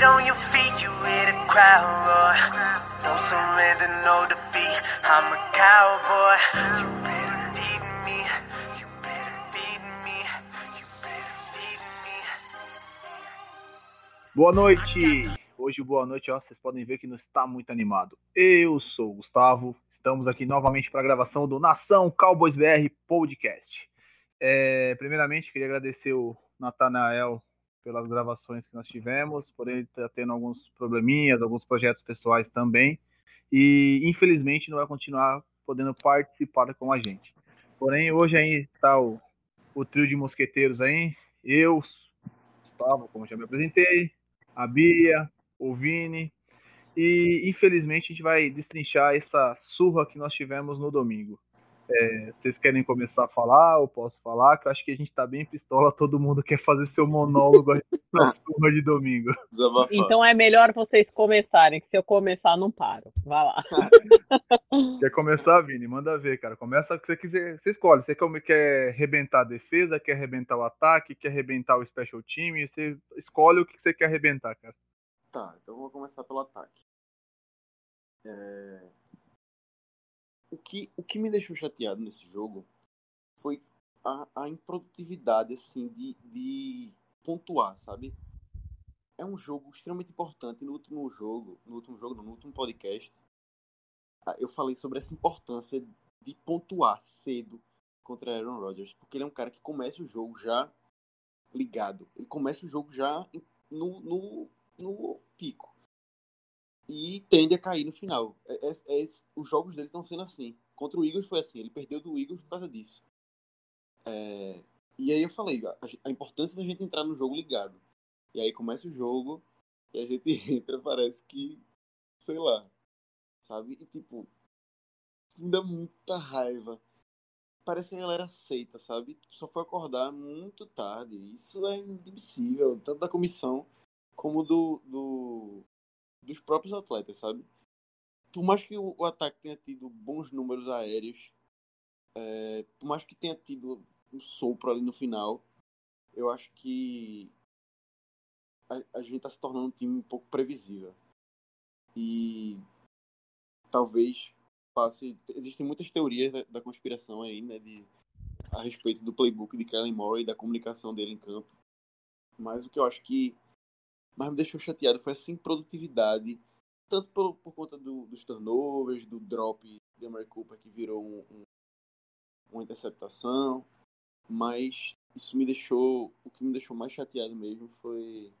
Get on your feet, you hear the crowd roar. No surrender, no defeat. I'm a cowboy. You better feed me. You better feed me. You better feed me. Boa noite. Hoje, boa noite, ó, vocês podem ver que não está muito animado. Eu sou o Gustavo. Estamos aqui novamente para a gravação do Nação Cowboys BR Podcast. Primeiramente, queria agradecer o Nathanael pelas gravações que nós tivemos, porém está tendo alguns probleminhas, alguns projetos pessoais também, e infelizmente não vai continuar podendo participar com a gente. Porém, hoje aí está o trio de mosqueteiros aí, eu, Gustavo, como já me apresentei, a Bia, o Vini, e infelizmente a gente vai destrinchar essa surra que nós tivemos no domingo. Vocês querem começar a falar? Eu posso falar, que eu acho que a gente tá bem pistola, todo mundo quer fazer seu monólogo na surra de domingo. Desabafar. Então é melhor vocês começarem, que se eu começar, não paro. Vai lá. Quer começar, Vini? Manda ver, cara. Começa o que você quiser. Você escolhe. Você quer arrebentar a defesa, quer arrebentar o ataque, quer arrebentar o special team, você escolhe o que você quer arrebentar, cara. Tá, então eu vou começar pelo ataque. O que me deixou chateado nesse jogo foi a improdutividade, assim, de pontuar, sabe? É um jogo extremamente importante. No último podcast, eu falei sobre essa importância de pontuar cedo contra Aaron Rodgers, porque ele é um cara que começa o jogo já ligado. Ele começa o jogo já no pico. E tende a cair no final. Os jogos dele estão sendo assim. Contra o Eagles foi assim. Ele perdeu do Eagles por causa disso. E aí eu falei, a importância da gente entrar no jogo ligado. E aí começa o jogo e a gente entra, parece que, sei lá, sabe? E tipo, dá muita raiva. Parece que a galera aceita, sabe? Só foi acordar muito tarde. Isso é indescritível, tanto da comissão como dos próprios atletas, sabe? Por mais que o ataque tenha tido bons números aéreos, por mais que tenha tido um sopro ali no final, eu acho que a gente tá se tornando um time um pouco previsível. E talvez passe... Existem muitas teorias da conspiração aí, né? A respeito do playbook de Kellen Moore e da comunicação dele em campo. Mas o que eu acho que mas me deixou chateado foi essa improdutividade, tanto por conta dos turnovers, do drop de Amari Cooper, que virou uma interceptação, mas o que me deixou mais chateado mesmo foi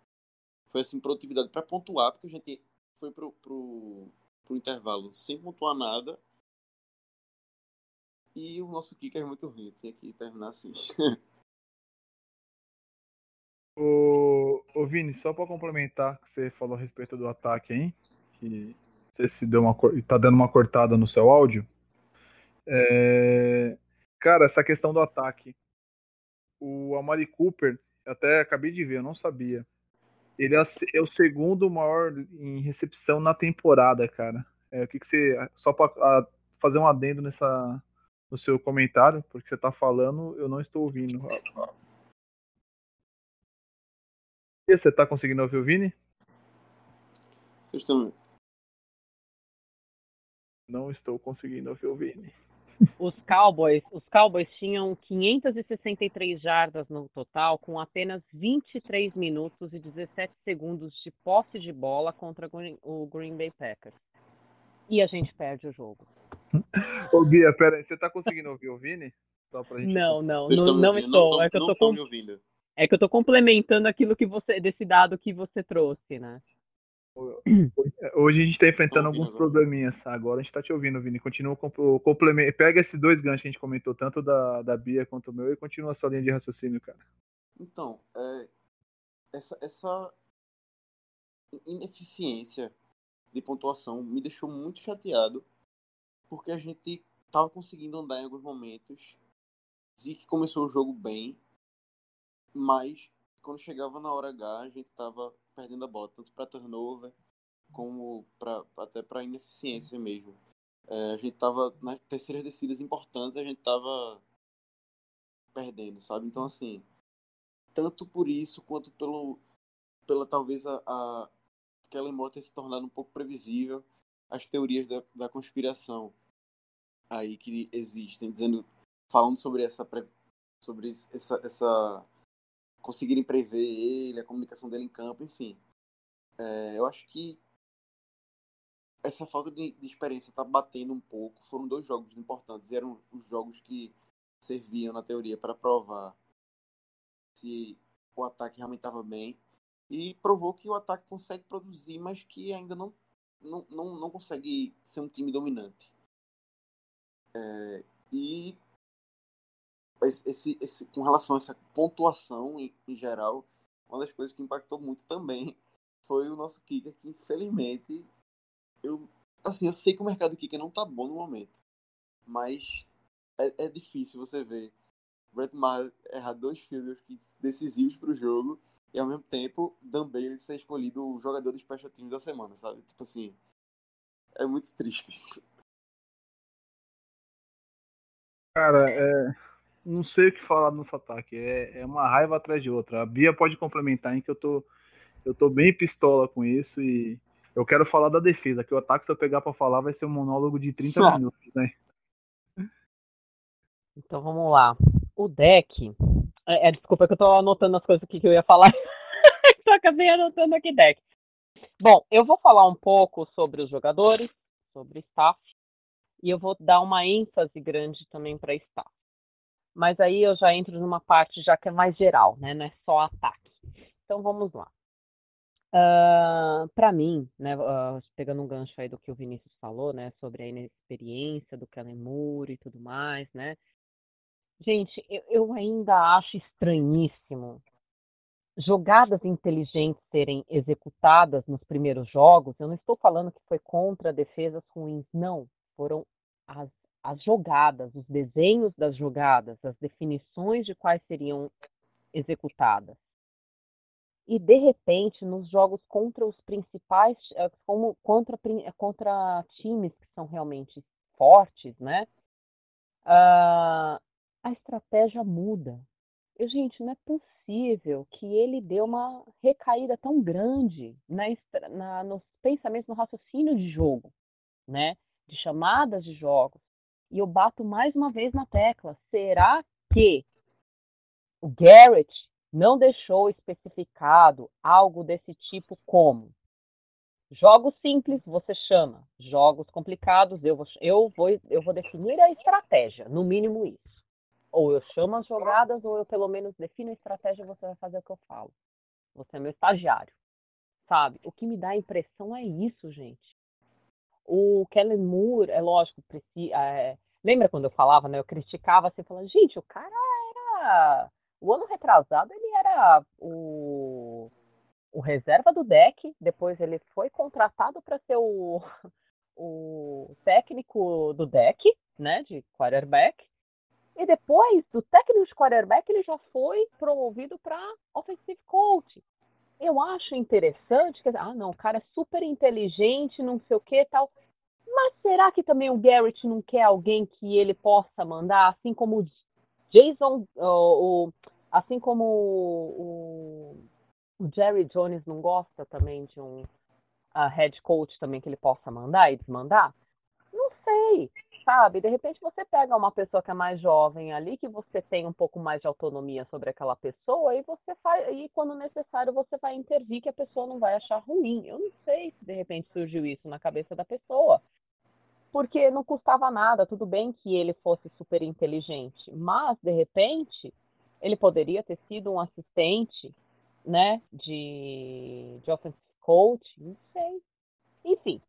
essa improdutividade para pontuar, porque a gente foi pro intervalo sem pontuar nada, e o nosso kicker é muito ruim, tinha que terminar assim. Ô Vini, só para complementar o que você falou a respeito do ataque aí, que você tá dando uma cortada no seu áudio. Cara, essa questão do ataque. O Amari Cooper, até acabei de ver, eu não sabia. Ele é o segundo maior em recepção na temporada, cara. O que você. Só para fazer um adendo no seu comentário, porque você tá falando, eu não estou ouvindo. E você tá conseguindo ouvir o Vini? Vocês estão vendo? Não estou conseguindo ouvir o Vini. Os Cowboys tinham 563 jardas no total, com apenas 23 minutos e 17 segundos de posse de bola contra o Green Bay Packers. E a gente perde o jogo. Ô Bia, peraí, você tá conseguindo ouvir o Vini? Só pra gente... Não estou. Não estou me ouvindo. É que eu tô complementando aquilo que desse dado que você trouxe, né? Hoje a gente tá enfrentando alguns probleminhas. Agora a gente tá te ouvindo, Vini. Continua, complementa. Pega esses dois ganchos que a gente comentou, tanto da Bia quanto o meu, e continua a sua linha de raciocínio, cara. Então, essa ineficiência de pontuação me deixou muito chateado, porque a gente tava conseguindo andar em alguns momentos. Zeke começou o jogo bem, mas quando chegava na hora H, a gente tava perdendo a bola, tanto para turnover como até para ineficiência mesmo. A gente tava nas terceiras descidas importantes, a gente tava perdendo, sabe? Então, assim, tanto por isso quanto pela talvez a Kellen Moore tem se tornado um pouco previsível, as teorias da conspiração aí que existem, falando sobre essa conseguirem prever ele, a comunicação dele em campo, enfim. Eu acho que essa falta de experiência tá batendo um pouco. Foram 2 jogos importantes, eram os jogos que serviam na teoria para provar se o ataque realmente estava bem, e provou que o ataque consegue produzir, mas que ainda não consegue ser um time dominante. E com relação a essa pontuação em geral, uma das coisas que impactou muito também foi o nosso kicker, que infelizmente eu sei que o mercado kicker não tá bom no momento, mas é difícil você ver Brett Maher errar 2 field goals decisivos pro jogo e ao mesmo tempo Dan Bailey ser escolhido o jogador do Special Teams da semana, sabe? Tipo assim, é muito triste. Cara, não sei o que falar do nosso ataque. É uma raiva atrás de outra. A Bia pode complementar em que eu tô bem pistola com isso, e eu quero falar da defesa, que o ataque, se eu pegar pra falar, vai ser um monólogo de 30 minutos, né? Então vamos lá. O deck... desculpa que eu tô anotando as coisas aqui que eu ia falar. Só acabei anotando aqui deck. Bom, eu vou falar um pouco sobre os jogadores, sobre staff. E eu vou dar uma ênfase grande também para staff. Mas aí eu já entro numa parte já que é mais geral, né? Não é só ataque. Então vamos lá. Para mim, né, pegando um gancho aí do que o Vinícius falou, né, sobre a inexperiência do Kellen Moore e tudo mais, né? Gente, eu ainda acho estranhíssimo jogadas inteligentes serem executadas nos primeiros jogos. Eu não estou falando que foi contra defesas ruins, não. Foram as jogadas, os desenhos das jogadas, as definições de quais seriam executadas. E, de repente, nos jogos contra os principais, como contra times que são realmente fortes, né? A estratégia muda. Gente, não é possível que ele dê uma recaída tão grande nos pensamentos, no raciocínio de jogo, né? De chamadas de jogos. E eu bato mais uma vez na tecla. Será que o Garrett não deixou especificado algo desse tipo como jogos simples, você chama. Jogos complicados, eu vou definir a estratégia. No mínimo isso. Ou eu chamo as jogadas, ou eu pelo menos defino a estratégia, você vai fazer o que eu falo. Você é meu estagiário. Sabe? O que me dá a impressão é isso, gente. O Kellen Moore, é lógico, lembra quando eu falava, né? Eu criticava assim, falando, gente, o cara era... O ano retrasado ele era o reserva do deck, depois ele foi contratado para ser o técnico do deck, né? De quarterback. E depois do técnico de quarterback ele já foi promovido para offensive coach. Eu acho interessante, o cara é super inteligente, não sei o que e tal, mas será que também o Garrett não quer alguém que ele possa mandar, assim como o Jason, assim como o Jerry Jones não gosta também de um head coach também que ele possa mandar e desmandar? Não sei, sabe? De repente você pega uma pessoa que é mais jovem ali, que você tem um pouco mais de autonomia sobre aquela pessoa, e você faz, e quando necessário você vai intervir, que a pessoa não vai achar ruim. Eu não sei se de repente surgiu isso na cabeça da pessoa, porque não custava nada. Tudo bem que ele fosse super inteligente, mas de repente ele poderia ter sido um assistente, né, de offensive coach, não sei. Enfim.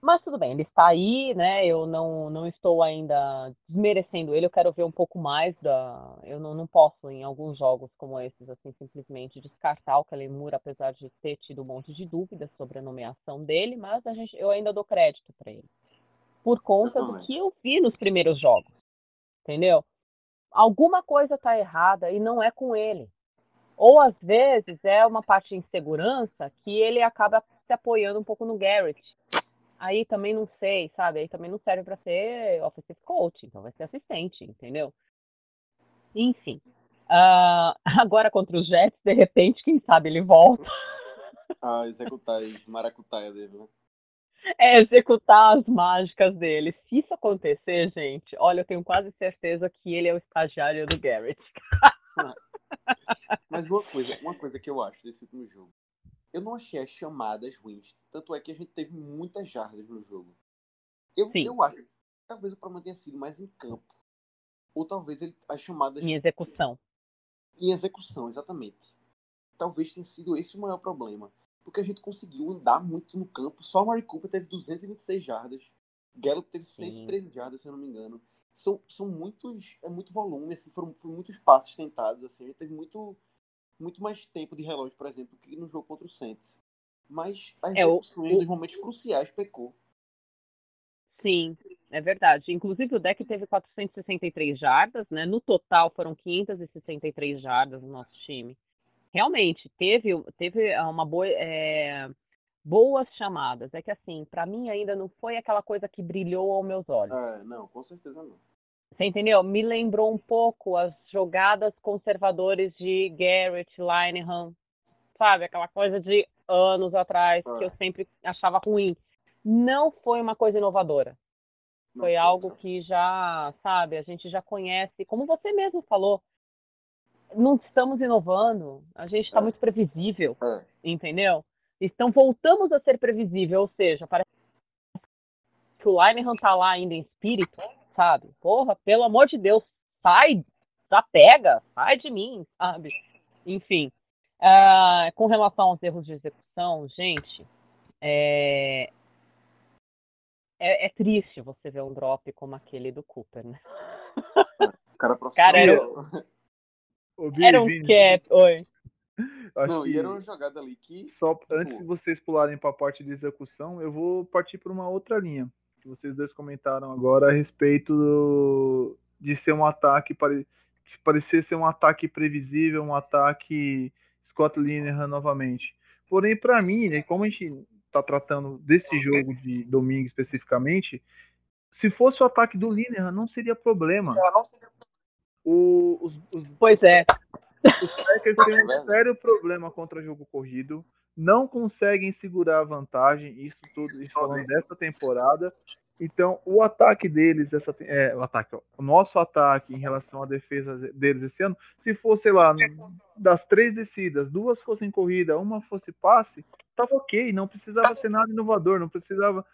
Mas tudo bem, ele está aí, né? Eu não estou ainda desmerecendo ele. Eu quero ver um pouco mais da... Eu não posso, em alguns jogos como esses, assim, simplesmente descartar o Kellen Moore, apesar de ter tido um monte de dúvidas sobre a nomeação dele, mas eu ainda dou crédito para ele. Por conta do que eu vi nos primeiros jogos, entendeu? Alguma coisa está errada e não é com ele. Ou, às vezes, é uma parte de insegurança que ele acaba se apoiando um pouco no Garrett. Aí também não sei, sabe? Aí também não serve para ser offensive coach, então vai ser assistente, entendeu? Enfim, agora contra os Jets, de repente, quem sabe ele volta a executar as maracutaias dele, né? É, executar as mágicas dele. Se isso acontecer, gente, olha, eu tenho quase certeza que ele é o estagiário do Garrett. Mas uma coisa que eu acho desse último jogo, eu não achei as chamadas ruins, tanto é que a gente teve muitas jardas no jogo. Eu acho que talvez o problema tenha sido mais em campo, ou talvez as chamadas... Em execução. Em execução, exatamente. Talvez tenha sido esse o maior problema. Porque a gente conseguiu andar muito no campo. Só a Mary Cooper teve 226 jardas. Garrett teve 113 jardas, se eu não me engano. São muitos... É muito volume, assim. Foram muitos passes tentados, assim. A gente teve muito mais tempo de relógio, por exemplo, que no jogo contra o Saints. Mas a execução dos momentos cruciais pecou. Sim, é verdade. Inclusive o deck teve 463 jardas, né? No total foram 563 jardas no nosso time. Realmente, teve uma boas chamadas. É que assim, pra mim ainda não foi aquela coisa que brilhou aos meus olhos. Ah, não, com certeza não. Você entendeu? Me lembrou um pouco as jogadas conservadoras de Garrett, Linehan, sabe? Aquela coisa de anos atrás que eu sempre achava ruim. Não foi uma coisa inovadora. Foi algo que já, sabe, a gente já conhece. Como você mesmo falou, não estamos inovando, a gente está muito previsível, entendeu? Então, voltamos a ser previsível, ou seja, parece que o Linehan tá lá ainda em espírito, sabe? Porra, pelo amor de Deus, sai, já pega, sai de mim, sabe? Enfim, com relação aos erros de execução, gente, é triste você ver um drop como aquele do Cooper, né? O cara profissional. Era um cap, oi. Não, e era uma jogada ali que... Só antes de vocês pularem para a parte de execução, eu vou partir para uma outra linha. Que vocês dois comentaram agora a respeito de ser um ataque, que parecia ser um ataque previsível, um ataque Scott Linehan novamente. Porém, para mim, né, como a gente... tá tratando desse jogo de domingo especificamente, se fosse o ataque do Linehan, não seria problema. Pois é. Os Packers têm um sério problema contra jogo corrido, não conseguem segurar a vantagem, isso falando dessa temporada. Então, o ataque deles, o nosso ataque em relação à defesa deles esse ano, se fosse, sei lá, das 3 descidas, 2 fossem corrida, 1 fosse passe, estava ok, não precisava ser nada inovador, não precisava...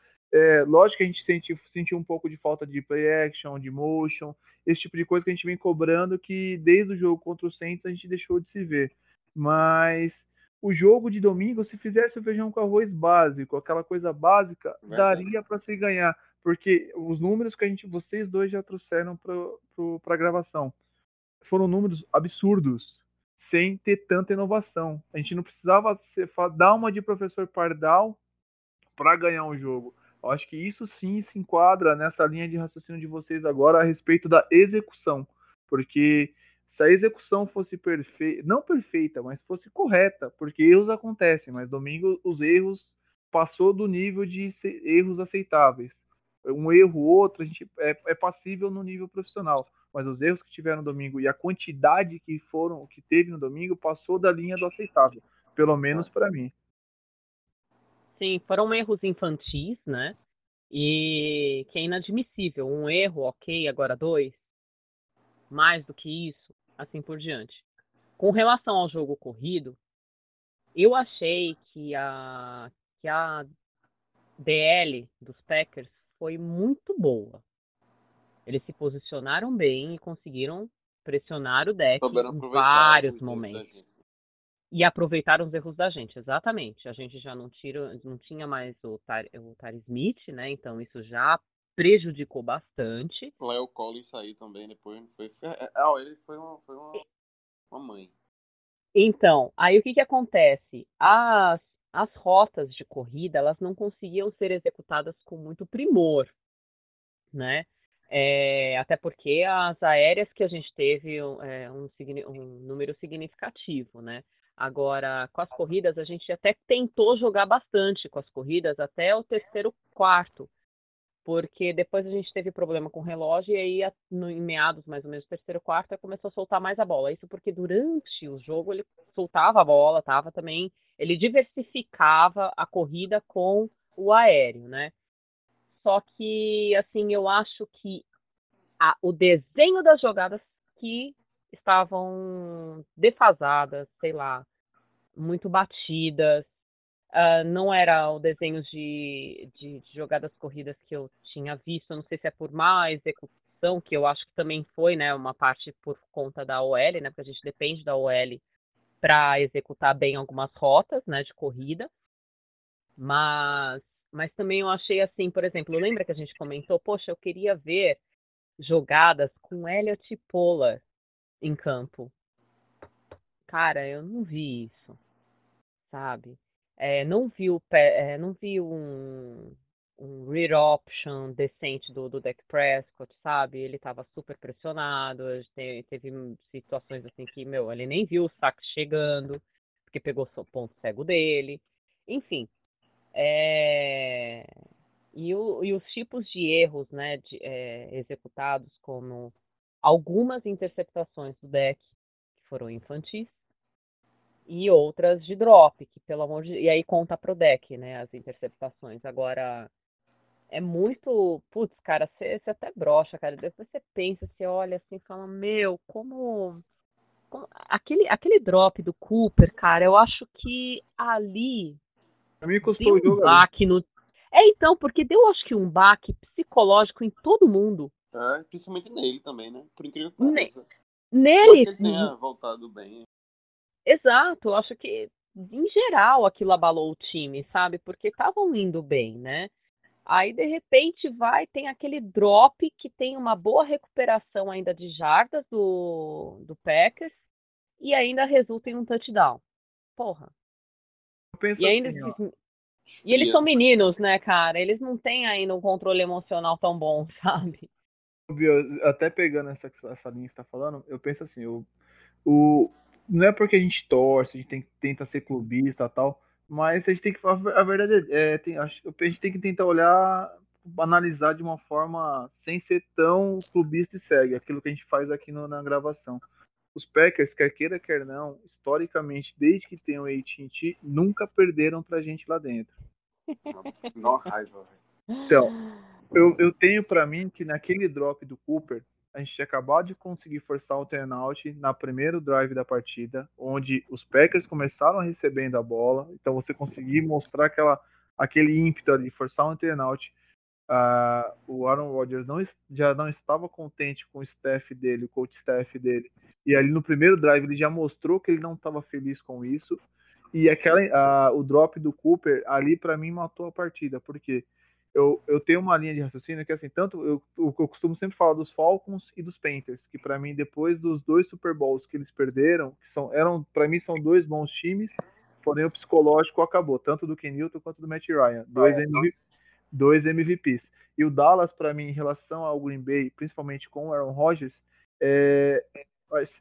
lógico que a gente sentiu um pouco de falta de play action, de motion, esse tipo de coisa que a gente vem cobrando, que desde o jogo contra o Saints a gente deixou de se ver. Mas... o jogo de domingo, se fizesse o feijão com arroz básico, aquela coisa básica, daria para se ganhar. Porque os números que vocês dois já trouxeram para a gravação foram números absurdos, sem ter tanta inovação. A gente não precisava dar uma de professor Pardal para ganhar um jogo. Eu acho que isso sim se enquadra nessa linha de raciocínio de vocês agora a respeito da execução. Porque... se a execução fosse não perfeita, mas fosse correta, porque erros acontecem, mas domingo os erros passou do nível de erros aceitáveis. Um erro ou outro, a gente é passível no nível profissional, mas os erros que tiveram no domingo e a quantidade que teve no domingo passou da linha do aceitável, pelo menos para mim. Sim, foram erros infantis, né? E que é inadmissível. Um erro, ok, agora 2. Mais do que isso, assim por diante. Com relação ao jogo corrido, eu achei que a DL dos Packers foi muito boa. Eles se posicionaram bem e conseguiram pressionar o deck em vários momentos. E aproveitaram os erros da gente, exatamente. A gente já não tinha mais o Tyre Smith, né? Então isso já prejudicou bastante. O Léo Collins saiu também depois. Ele foi uma mãe. Então, aí o que acontece? As rotas de corrida, elas não conseguiam ser executadas com muito primor, né? Até porque as aéreas que a gente teve um número significativo, né? Agora, com as corridas, a gente até tentou jogar bastante com as corridas até o terceiro quarto. porque depois a gente teve problema com o relógio e aí em meados mais ou menos do terceiro quarto começou a soltar mais a bola. Isso porque durante o jogo ele soltava a bola, ele diversificava a corrida com o aéreo, né? Só que, assim, eu acho que o desenho das jogadas que estavam defasadas, muito batidas, não era o desenho de jogadas corridas que eu tinha visto. Eu não sei se é por má execução, que eu acho que também foi, né, uma parte por conta da OL, né, porque a gente depende da OL para executar bem algumas rotas, né, de corrida. Mas também eu achei assim, por exemplo, lembra que a gente comentou, poxa, eu queria ver jogadas com Elliot Pulla em campo. Cara, eu não vi isso, sabe? Não vi um read option decente do Dak Prescott, sabe? Ele tava super pressionado, teve situações assim que, ele nem viu o saque chegando, porque pegou o ponto cego dele. Enfim, e os tipos de erros, né, executados, como algumas interceptações do Dak, que foram infantis, e outras de drop, que pelo amor de Deus... E aí conta pro deck, né, as interceptações. Agora, é muito... Putz, cara, você até brocha, cara. Depois você pensa, você olha assim e fala, como... Aquele drop do Cooper, cara, eu acho que ali... Pra mim custou o jogo. Porque deu, acho que, um baque psicológico em todo mundo. É, principalmente nele também, né? Por incrível que pareça. Nele, ele tenha voltado bem. Exato, acho que em geral aquilo abalou o time, sabe? Porque estavam indo bem, né? Aí de repente tem aquele drop que tem uma boa recuperação ainda de jardas do Packers e ainda resulta em um touchdown. Porra. Eu penso e ainda assim, e eles são meninos, né, cara? Eles não têm ainda um controle emocional tão bom, sabe? Até pegando essa linha que você tá falando, eu penso assim, não é porque a gente torce, a gente tenta ser clubista e tal, mas a gente tem que... A verdade a gente tem que tentar olhar, analisar de uma forma sem ser tão clubista e cego, aquilo que a gente faz aqui na gravação. Os Packers, quer queira, quer não, historicamente, desde que tem o AT&T, nunca perderam pra gente lá dentro. Então, eu tenho pra mim que naquele drop do Cooper, a gente tinha acabado de conseguir forçar o turnout na primeiro drive da partida, onde os Packers começaram recebendo a bola, então você conseguir mostrar aquele ímpeto ali, forçar um turnout. O Aaron Rodgers já não estava contente com o coach staff dele, e ali no primeiro drive ele já mostrou que ele não estava feliz com isso, e o drop do Cooper ali pra mim matou a partida, porque... Eu tenho uma linha de raciocínio que, assim, tanto eu costumo sempre falar dos Falcons e dos Panthers, que pra mim, depois dos dois Super Bowls que eles perderam, pra mim são dois bons times, porém o psicológico acabou, tanto do Ken Newton quanto do Matt Ryan, dois MVPs. E o Dallas, pra mim, em relação ao Green Bay, principalmente com o Aaron Rodgers,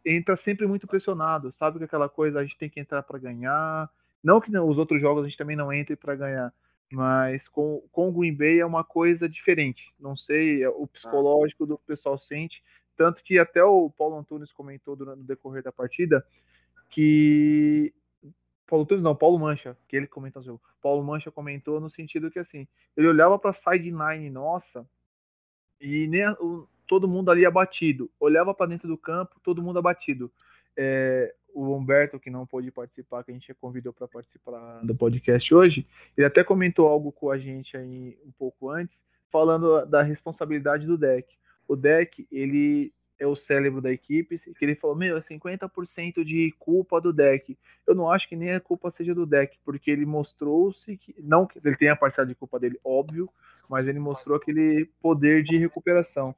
entra sempre muito pressionado, sabe, que aquela coisa, a gente tem que entrar pra ganhar, não que os outros jogos a gente também não entre pra ganhar, mas com o Green Bay é uma coisa diferente, não sei, o psicológico do pessoal sente, tanto que até o Paulo Antunes comentou no decorrer da partida, que Paulo Mancha, que ele comenta o jogo, Paulo Mancha comentou no sentido que, assim, ele olhava pra sideline nossa, e nem todo mundo ali abatido, olhava pra dentro do campo, todo mundo abatido, o Humberto, que não pôde participar, que a gente convidou para participar do podcast hoje, ele até comentou algo com a gente aí um pouco antes, falando da responsabilidade do Dak. O Dak, ele é o cérebro da equipe, que ele falou, é 50% de culpa do Dak. Eu não acho que nem a culpa seja do Dak, porque ele mostrou-se que, não que ele tenha a parcela de culpa dele, óbvio, mas ele mostrou aquele poder de recuperação.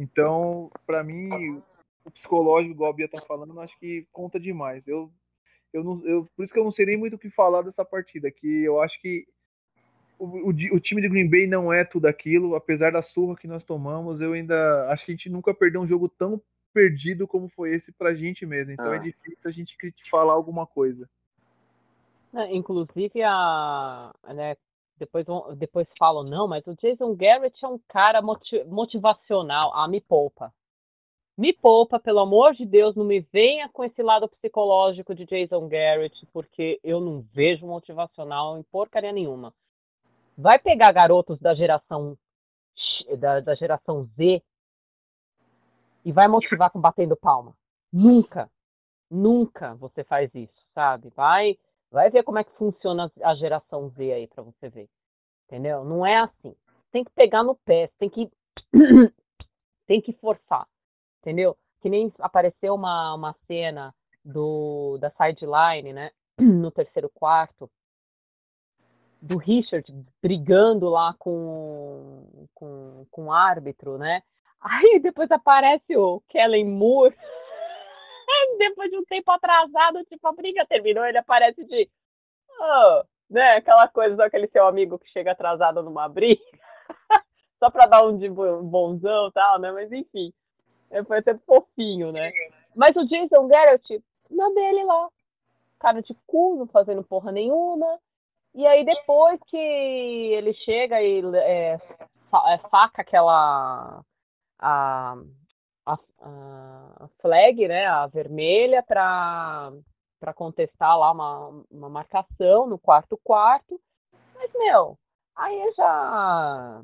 Então, para mim... O psicológico, igual a Bia tá falando, acho que conta demais. Por isso que eu não sei nem muito o que falar dessa partida, que eu acho que o time de Green Bay não é tudo aquilo, apesar da surra que nós tomamos, eu ainda acho que a gente nunca perdeu um jogo tão perdido como foi esse pra gente mesmo, então é difícil a gente falar alguma coisa. Inclusive, né, depois falam, não, mas o Jason Garrett é um cara motivacional. Ah, me poupa. Me poupa, pelo amor de Deus, não me venha com esse lado psicológico de Jason Garrett, porque eu não vejo motivacional em porcaria nenhuma. Vai pegar garotos da geração Z e vai motivar com batendo palma. Nunca, nunca você faz isso, sabe? Vai ver como é que funciona a geração Z aí pra você ver, entendeu? Não é assim. Tem que pegar no pé, tem que forçar, entendeu? Que nem apareceu uma cena da sideline, né? No terceiro quarto, do Richard brigando lá com o árbitro, né? Aí depois aparece o Kellen Moore, depois de um tempo atrasado, tipo, a briga terminou, ele aparece de... Oh, né? Aquela coisa, daquele seu amigo que chega atrasado numa briga, só pra dar um de bonzão e tal, né? Mas enfim, foi até fofinho, né? Mas o Jason Garrett, na dele lá, cara de cu, não fazendo porra nenhuma. E aí depois que ele chega e faca aquela... a flag, né, a vermelha, para contestar lá uma marcação no quarto. Mas, meu, aí já...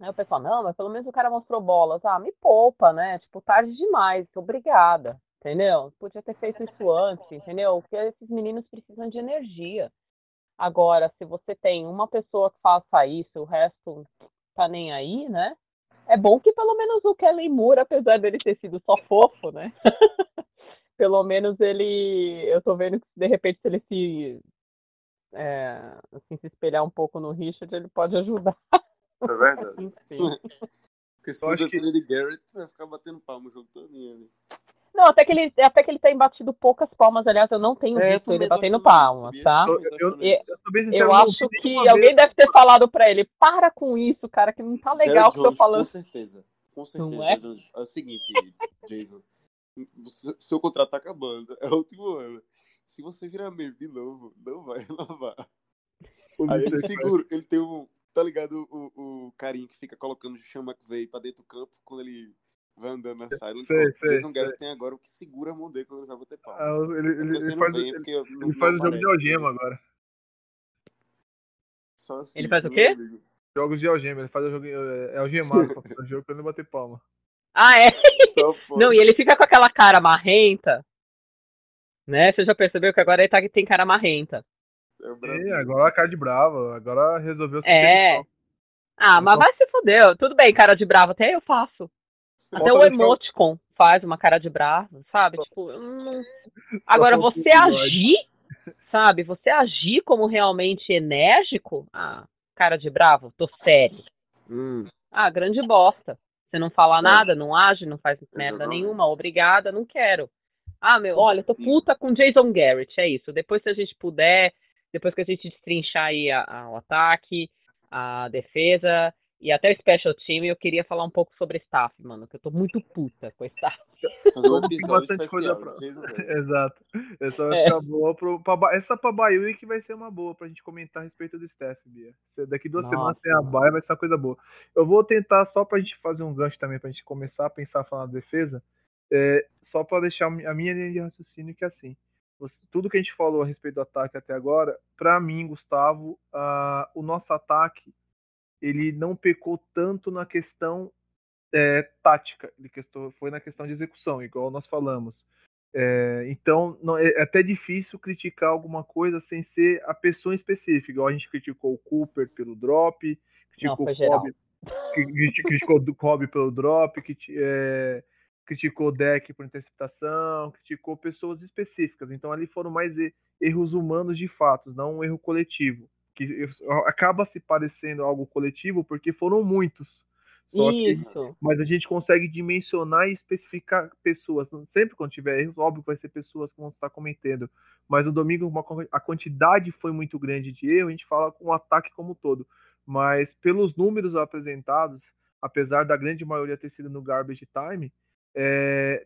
Aí o pessoal, não, mas pelo menos o cara mostrou bolas. Ah, me poupa, né? Tipo, tarde demais, obrigada, entendeu? Podia ter feito isso antes, entendeu? Porque esses meninos precisam de energia. Agora, se você tem uma pessoa que faça isso, o resto tá nem aí, né? É bom que pelo menos o Kelly Moore, apesar dele ter sido só fofo, né? Pelo menos ele... Eu tô vendo que, de repente, se ele se espelhar um pouco no Richard, ele pode ajudar. É verdade. Enfim. Porque se o de Garrett vai ficar batendo palma juntando ele. Não, até que ele tem batido poucas palmas. Aliás, eu não tenho visto ele batendo palmas, tá? Eu acho que alguém deve ter falado pra ele, para com isso, cara, que não tá legal o que eu tô falando. Com certeza. Não é? É o seguinte, Jason, seu contrato tá acabando, é o último ano. Se você virar mesmo de novo, não vai renovar. Aí ele segura, ele tem um, tá ligado, o carinho que fica colocando o chama que veio pra dentro do campo quando ele... vai andando na sala, o Jason Garrett tem agora o que segura a mão dele quando ele vai bater palma. Ah, ele faz o jogo de algema agora. Só assim, ele faz o quê? Amigo. Jogos de algema, ele faz o jogo algemado pra fazer o jogo quando ele bater palma. Ah, é? Não, e ele fica com aquela cara marrenta, né? Você já percebeu que agora ele tem cara marrenta. É, agora a cara de bravo, agora resolveu se de Ah, mas vai se fuder, tudo bem, cara de bravo, até eu faço. Até o emoticon faz uma cara de bravo, sabe? Tipo, agora você agir, sabe? Você agir como realmente enérgico, cara de bravo, tô sério. Grande bosta. Você não fala nada, não age, não faz merda nenhuma, obrigada, não quero. Ah, meu, olha, eu tô puta com Jason Garrett, é isso. Depois se a gente puder, depois que a gente destrinchar aí o ataque, a defesa... E até o Special Team, eu queria falar um pouco sobre staff, mano, que eu tô muito puta com staff. Tem bastante coisa pra... Exato. Essa vai ficar boa essa pra Bahia Week que vai ser uma boa pra gente comentar a respeito do staff, Bia. Daqui 2 semanas tem a Bahia, vai ser uma coisa boa. Eu vou tentar, só pra gente fazer um gancho também, pra gente começar a pensar falando da defesa, só pra deixar a minha linha de raciocínio que é assim. Tudo que a gente falou a respeito do ataque até agora, pra mim, Gustavo, o nosso ataque ele não pecou tanto na questão tática, ele foi na questão de execução, igual nós falamos. Então, é até difícil criticar alguma coisa sem ser a pessoa específica, igual a gente criticou o Cooper pelo drop, criticou o Cobb pelo drop, criticou o Deck por interceptação, criticou pessoas específicas. Então, ali foram mais erros humanos de fato, não um erro coletivo. Que acaba se parecendo algo coletivo, porque foram muitos. Só isso. Mas a gente consegue dimensionar e especificar pessoas. Sempre quando tiver erros, óbvio que vai ser pessoas que vão estar cometendo. Mas no domingo a quantidade foi muito grande de erro, a gente fala com o ataque como um todo. Mas pelos números apresentados, apesar da grande maioria ter sido no garbage time,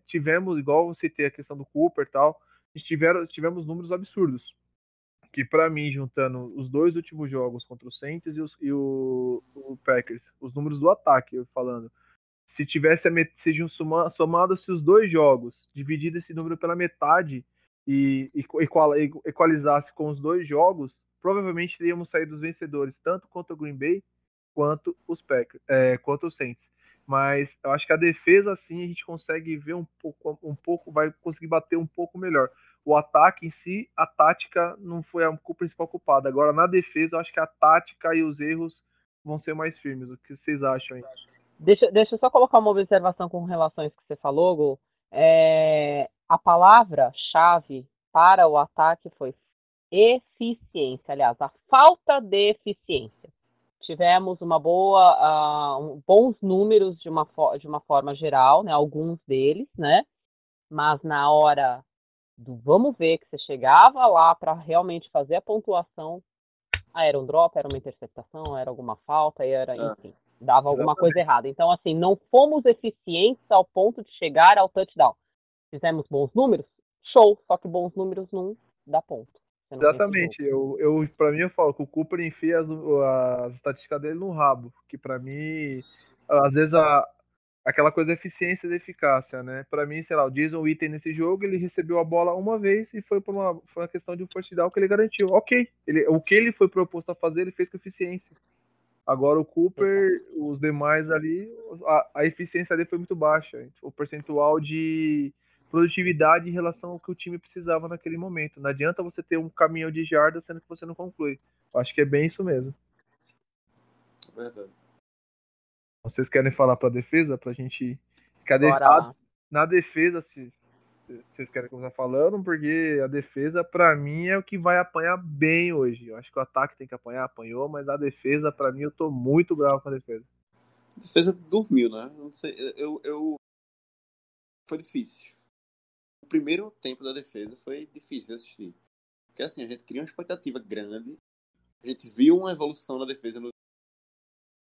tivemos, igual eu citei a questão do Cooper e tal, tivemos números absurdos. que pra mim, juntando os dois últimos jogos contra o Saints e o Packers, os números do ataque, eu falando, se tivesse somado-se os dois jogos, dividido esse número pela metade e equalizasse com os dois jogos, provavelmente teríamos saído os vencedores, tanto contra o Green Bay quanto os Packers, quanto o Saints. Mas eu acho que a defesa, assim, a gente consegue ver um pouco, vai conseguir bater um pouco melhor. O ataque em si, a tática não foi a principal culpada. Agora, na defesa, eu acho que a tática e os erros vão ser mais firmes. O que vocês acham aí? Deixa eu só colocar uma observação com relação a isso que você falou, Gol. A palavra-chave para o ataque foi eficiência. Aliás, a falta de eficiência. Tivemos uma bons números de uma forma geral, né? Alguns deles, né? Mas na hora do vamos ver, que você chegava lá para realmente fazer a pontuação, era um drop, era uma interceptação, era alguma falta, enfim, dava alguma coisa errada. Então, assim, não fomos eficientes ao ponto de chegar ao touchdown. Fizemos bons números? Show! Só que bons números não dá ponto. Exatamente, pra mim eu falo que o Cooper enfia as estatísticas dele no rabo, que pra mim, às vezes, aquela coisa da eficiência e da eficácia, né? Pra mim, sei lá, o Jason Witten nesse jogo, ele recebeu a bola uma vez e foi uma questão de um first down que ele garantiu. Ok, o que ele foi proposto a fazer, ele fez com eficiência. Agora o Cooper, os demais ali, a eficiência dele foi muito baixa, o percentual de produtividade em relação ao que o time precisava naquele momento. Não adianta você ter um caminhão de jardas sendo que você não conclui. Eu acho que é bem isso mesmo. Verdade. Vocês querem falar pra defesa? Pra gente ficar na defesa, se vocês querem começar falando, porque a defesa, pra mim, é o que vai apanhar bem hoje. Eu acho que o ataque tem que apanhou, mas a defesa, pra mim, eu tô muito bravo com a defesa. A defesa dormiu, né? Não sei, foi difícil. O primeiro tempo da defesa foi difícil de assistir. Porque assim, a gente criou uma expectativa grande, a gente viu uma evolução na defesa.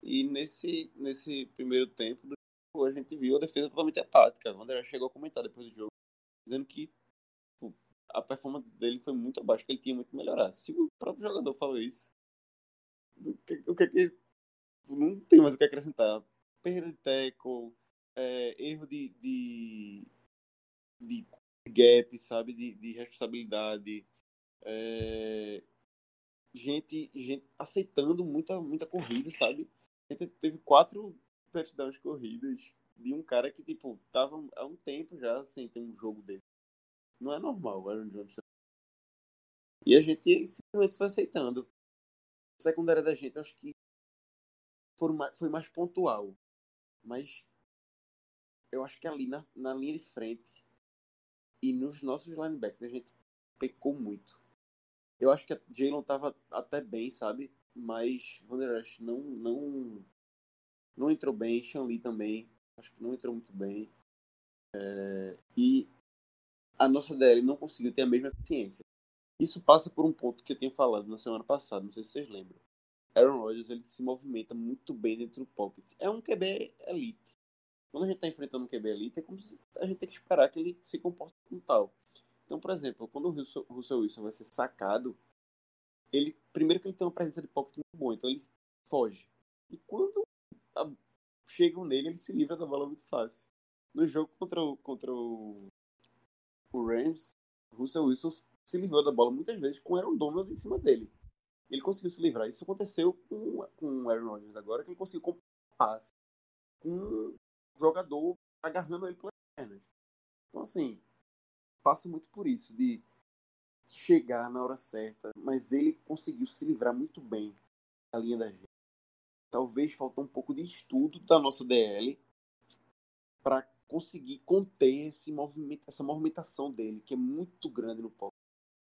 E nesse primeiro tempo do jogo, a gente viu a defesa totalmente apática. O Vander Esch chegou a comentar depois do jogo, dizendo que a performance dele foi muito abaixo, que ele tinha muito que melhorar. Se o próprio jogador falou isso, não tem mais o que acrescentar. Perda de tackle, erro de gap, sabe, de responsabilidade, gente aceitando muita corrida, sabe, a gente teve 4 touchdowns corridas de um cara que, tipo, tava há um tempo já sem ter um jogo dele. Não é normal, o Aaron Jones, e a gente simplesmente foi aceitando. A secundária da gente, acho que foi mais pontual, mas eu acho que ali na linha de frente e nos nossos linebackers, a gente pecou muito. Eu acho que a Jaylon tava até bem, sabe? Mas Vander Esch não entrou bem. Sean Lee também, acho que não entrou muito bem. E a nossa DL não conseguiu ter a mesma eficiência. Isso passa por um ponto que eu tinha falado na semana passada, não sei se vocês lembram. Aaron Rodgers, ele se movimenta muito bem dentro do pocket. É um QB elite. Quando a gente está enfrentando um QB elite, é como se a gente tem que esperar que ele se comporte como tal. Então, por exemplo, quando o Russell Wilson vai ser sacado, ele, primeiro que ele tem uma presença de pocket muito boa, então ele foge. E quando chegam nele, ele se livra da bola muito fácil. No jogo contra o Rams, o Russell Wilson se livrou da bola muitas vezes com o Aaron Donald em cima dele. Ele conseguiu se livrar. Isso aconteceu com o Aaron Rodgers agora, que ele conseguiu comprar um passe com jogador agarrando ele pelas pernas. Então, assim, passa muito por isso, de chegar na hora certa, mas ele conseguiu se livrar muito bem da linha da gente. Talvez faltou um pouco de estudo da nossa DL para conseguir conter essa movimentação dele, que é muito grande no palco.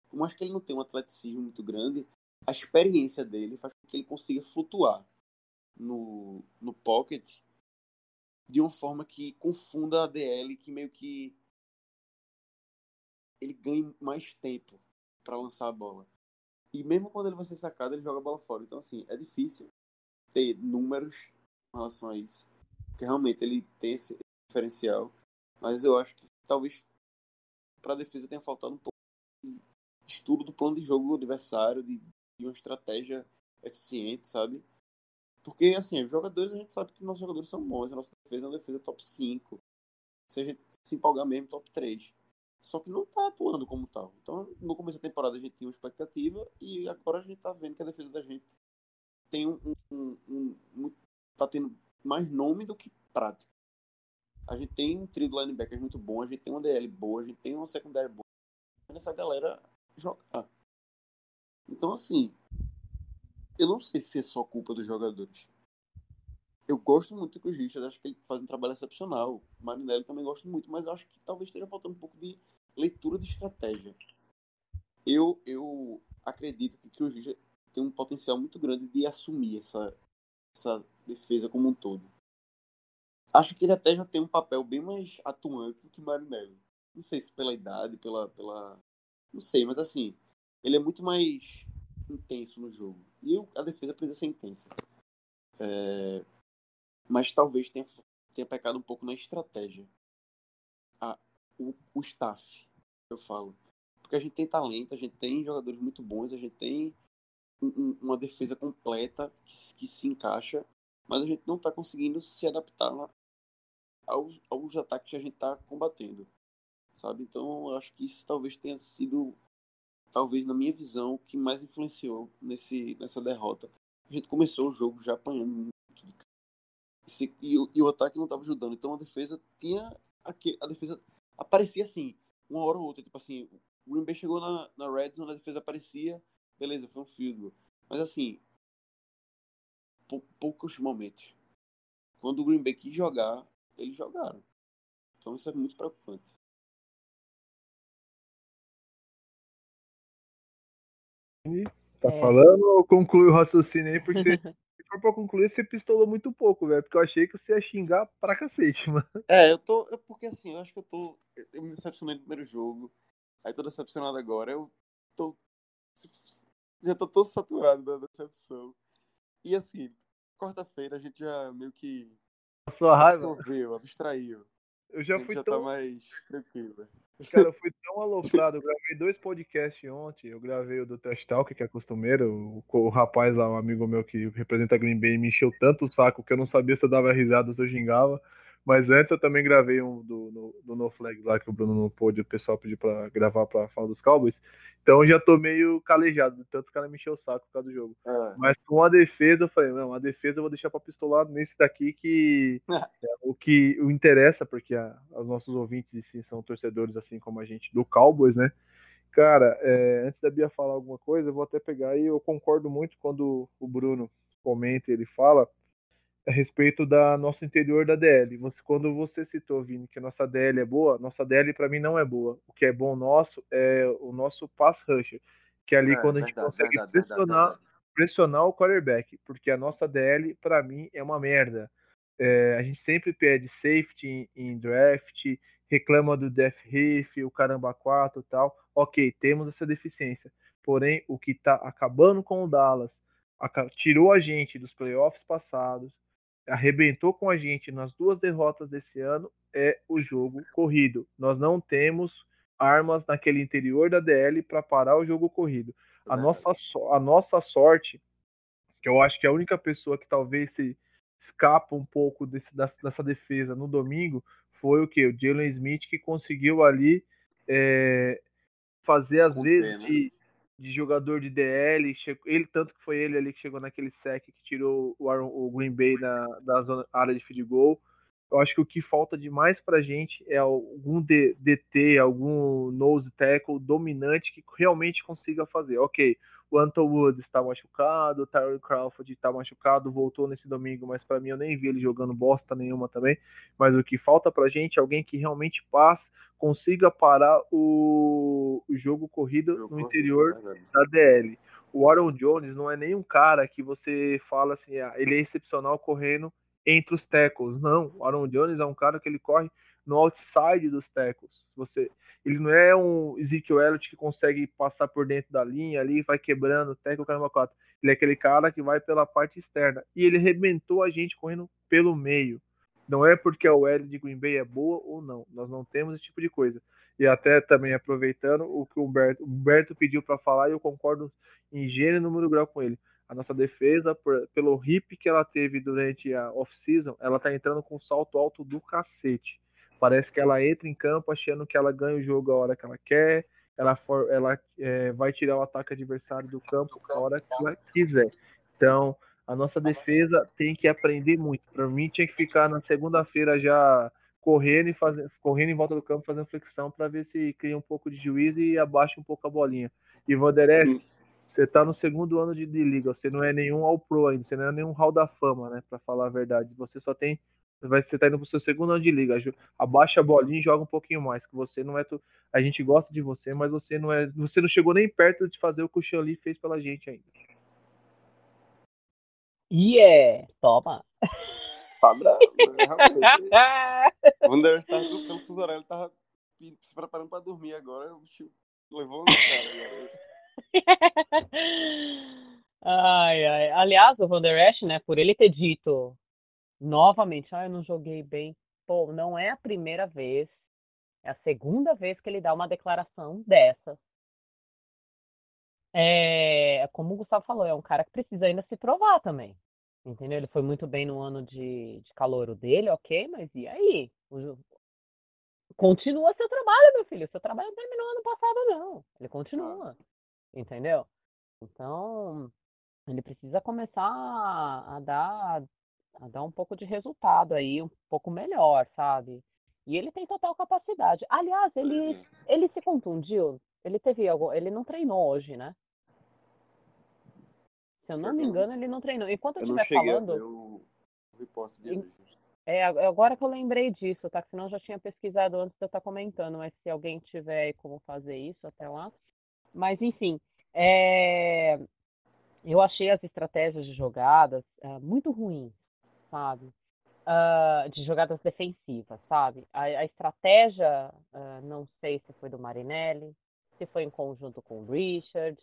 Como acho que ele não tem um atleticismo muito grande, a experiência dele faz com que ele consiga flutuar no pocket de uma forma que confunda a DL, que meio que ele ganha mais tempo para lançar a bola. E mesmo quando ele vai ser sacado, ele joga a bola fora. Então, assim, é difícil ter números em relação a isso, porque realmente ele tem esse diferencial. Mas eu acho que talvez para a defesa tenha faltado um pouco de estudo do plano de jogo do adversário, de uma estratégia eficiente, sabe? Porque, assim, os jogadores, a gente sabe que nossos jogadores são bons, a nossa defesa é uma defesa top 5. Se a gente se empolgar mesmo, top 3. Só que não tá atuando como tal. Então, no começo da temporada a gente tinha uma expectativa e agora a gente tá vendo que a defesa da gente tem tá tendo mais nome do que prática. A gente tem um trio de linebackers muito bom, a gente tem uma DL boa, a gente tem uma secundária boa. Essa galera jogar. Então, assim, eu não sei se é só culpa dos jogadores. Eu gosto muito do Kurisha, acho que ele faz um trabalho excepcional. O Marinelli também gosto muito, mas eu acho que talvez esteja faltando um pouco de leitura de estratégia. Eu acredito que o Kurisha tem um potencial muito grande de assumir essa defesa como um todo. Acho que ele até já tem um papel bem mais atuante do que o Marinelli. Não sei se pela idade, não sei, mas assim, ele é muito mais intenso no jogo. E a defesa precisa ser intensa. Mas talvez tenha pecado um pouco na estratégia. O staff, eu falo. Porque a gente tem talento, a gente tem jogadores muito bons, a gente tem uma defesa completa que se encaixa, mas a gente não está conseguindo se adaptar aos ataques que a gente está combatendo, sabe? Então, eu acho que isso talvez tenha sido, na minha visão, o que mais influenciou nessa derrota. A gente começou o jogo já apanhando muito de cara. E o ataque não estava ajudando. Então a defesa tinha... A defesa aparecia assim, uma hora ou outra. Tipo assim, o Green Bay chegou na Red Zone, a defesa aparecia. Beleza, foi um field goal. Mas assim, poucos momentos. Quando o Green Bay quis jogar, eles jogaram. Então isso é muito preocupante. Tá falando ou conclui o raciocínio aí? Porque... Se for pra concluir, você pistolou muito pouco, velho. Porque eu achei que você ia xingar pra cacete, mano. Porque assim, eu acho que eu me decepcionei no primeiro jogo. Aí tô decepcionado agora. Já tô todo saturado da decepção. E assim, quarta-feira a gente já meio que... Passou a raiva? Absorveu, abstraiu. Eu já fui tá mais tranquilo, velho. Cara, eu fui tão aloprado, eu gravei 2 podcasts ontem, eu gravei o do Trash Talk, que é costumeiro, o rapaz lá, um amigo meu que representa a Green Bay, me encheu tanto o saco que eu não sabia se eu dava risada ou se eu gingava, mas antes eu também gravei um do No Flag lá, que o Bruno não pôde, o pessoal pediu pra gravar pra falar dos Cowboys, então eu já tô meio calejado, tanto que o cara me encheu o saco por causa do jogo, Mas com a defesa eu falei, não, a defesa eu vou deixar pra pistolado nesse daqui que o interessa, porque os nossos ouvintes sim, são torcedores, assim como a gente, do Cowboys, né? Cara, antes da Bia falar alguma coisa, eu vou até pegar e eu concordo muito quando o Bruno comenta, ele fala a respeito da nosso interior da DL. Quando você citou, Vini, que a nossa DL é boa, nossa DL pra mim não é boa. O que é bom nosso é o nosso pass rusher, que é ali quando a gente consegue pressionar o quarterback, porque a nossa DL, pra mim, é uma merda. A gente sempre pede safety em draft, reclama do Death Riff, o Caramba 4 e tal. Ok, temos essa deficiência. Porém, o que tá acabando com o Dallas, tirou a gente dos playoffs passados, arrebentou com a gente nas 2 derrotas desse ano, é o jogo corrido. Nós não temos armas naquele interior da DL para parar o jogo corrido. A nossa sorte, que eu acho que é a única pessoa que talvez se escapa um pouco dessa defesa no domingo, foi o que? O Jaylon Smith, que conseguiu ali fazer às vezes de jogador de DL, ele tanto que foi ele ali que chegou naquele sack que tirou o Green Bay da área de field goal. Eu acho que o que falta demais pra gente é algum DT, algum nose tackle dominante que realmente consiga fazer. Ok, o Anton Woods está machucado, o Tyron Crawford está machucado, voltou nesse domingo, mas pra mim eu nem vi ele jogando bosta nenhuma também. Mas o que falta pra gente é alguém que realmente passe, consiga parar o jogo corrido no interior da DL. O Aaron Jones não é nenhum cara que você fala assim, ele é excepcional correndo entre os tackles. Não, o Aaron Jones é um cara que ele corre no outside dos tackles. Ele não é um Ezekiel Elliott que consegue passar por dentro da linha ali, vai quebrando o tackle, caramba, 4. Ele é aquele cara que vai pela parte externa. E ele arrebentou a gente correndo pelo meio. Não é porque a OL de Green Bay é boa ou não. Nós não temos esse tipo de coisa. e até também aproveitando o que o Humberto pediu para falar, e eu concordo em gênero e número grau com ele. A nossa defesa, pelo hip que ela teve durante a off-season, ela tá entrando com um salto alto do cacete. Parece que ela entra em campo achando que ela ganha o jogo a hora que ela quer, ela vai tirar o ataque adversário do campo a hora que ela quiser. Então, a nossa defesa tem que aprender muito. Para mim, tinha que ficar na segunda-feira já correndo em volta do campo, fazendo flexão, para ver se cria um pouco de juízo e abaixa um pouco a bolinha. E Vander Esch, você tá no segundo ano de liga, você não é nenhum All-Pro ainda, você não é nenhum Hall da Fama, né, pra falar a verdade. Você só tem... Você tá indo pro seu segundo ano de liga. Abaixa a bolinha e joga um pouquinho mais, que você não é... A gente gosta de você, mas você não chegou nem perto de fazer o que o Xanli fez pela gente ainda. Yeah! Toma! Padrão! O Vander Esch tava pelo fuso horário, ele tava se preparando pra dormir agora, o bicho levou no cara. Ai, ai. Aliás, o Vander Esch, né, por ele ter dito novamente, eu não joguei bem, pô, não é a primeira vez, é a segunda vez que ele dá uma declaração dessa. É, como o Gustavo falou, é um cara que precisa ainda se provar também, entendeu? Ele foi muito bem no ano de calouro dele, ok, mas e aí? Continua seu trabalho, meu filho, seu trabalho não terminou ano passado, não, ele continua. Entendeu? Então, ele precisa começar a dar um pouco de resultado aí, um pouco melhor, sabe? E ele tem total capacidade. Aliás, ele se contundiu, ele não treinou hoje, né? Se eu não me engano, ele não treinou. Enquanto eu estiver falando... Eu não cheguei a ver o repórter dele. É, agora que eu lembrei disso, tá? Que senão eu já tinha pesquisado antes de eu estar comentando, mas se alguém tiver aí como fazer isso até lá... Mas, enfim, eu achei as estratégias de jogadas muito ruins, sabe? De jogadas defensivas, sabe? A estratégia, não sei se foi do Marinelli, se foi em conjunto com o Richard,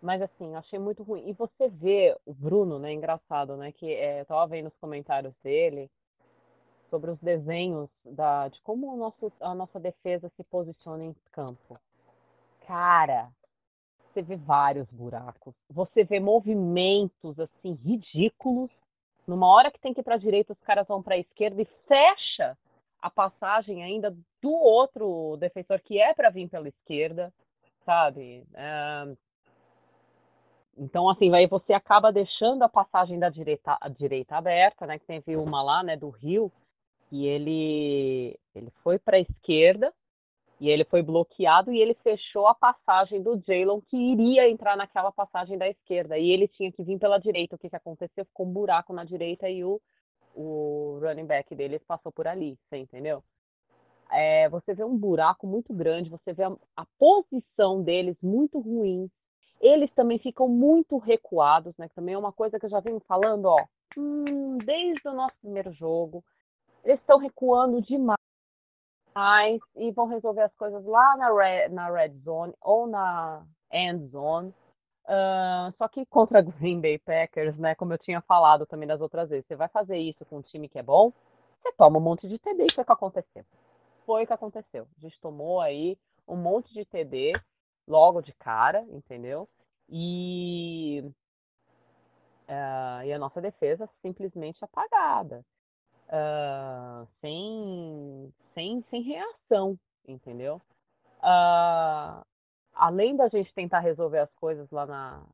mas, assim, achei muito ruim. E você vê o Bruno, né, engraçado, né, que eu tava vendo os comentários dele sobre os desenhos de como a nossa defesa se posiciona em campo. Cara, você vê vários buracos, você vê movimentos, assim, ridículos. Numa hora que tem que ir pra direita, os caras vão pra esquerda e fecha a passagem ainda do outro defensor que é pra vir pela esquerda, sabe? Então, assim, aí você acaba deixando a passagem da direita aberta, né? Que teve uma lá, né, do Rio, e ele foi pra esquerda. E ele foi bloqueado e ele fechou a passagem do Jaylon, que iria entrar naquela passagem da esquerda. E ele tinha que vir pela direita. O que aconteceu? Ficou um buraco na direita e o running back dele passou por ali. Você entendeu? Você vê um buraco muito grande. Você vê a posição deles muito ruim. Eles também ficam muito recuados, né? Também é uma coisa que eu já venho falando, ó. Desde o nosso primeiro jogo. Eles estão recuando demais. E vão resolver as coisas lá na Red Zone ou na End Zone. Só que contra Green Bay Packers, né? Como eu tinha falado também das outras vezes, você vai fazer isso com um time que é bom, você toma um monte de TD, isso é o que aconteceu. Foi o que aconteceu. A gente tomou aí um monte de TD logo de cara, entendeu? E a nossa defesa simplesmente apagada. Sem reação, entendeu? Além da gente tentar resolver as coisas lá na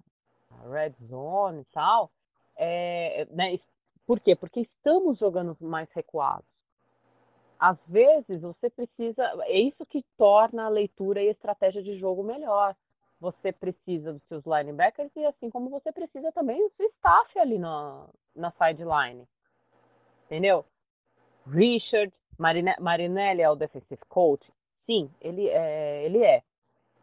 Red Zone e tal, né, por quê? Porque estamos jogando mais recuados. Às vezes você precisa, é isso que torna a leitura e a estratégia de jogo melhor. Você precisa dos seus linebackers e assim como você precisa também do seu staff ali na sideline. Entendeu? Richard, Marinelli é o defensive coach? Sim, ele é.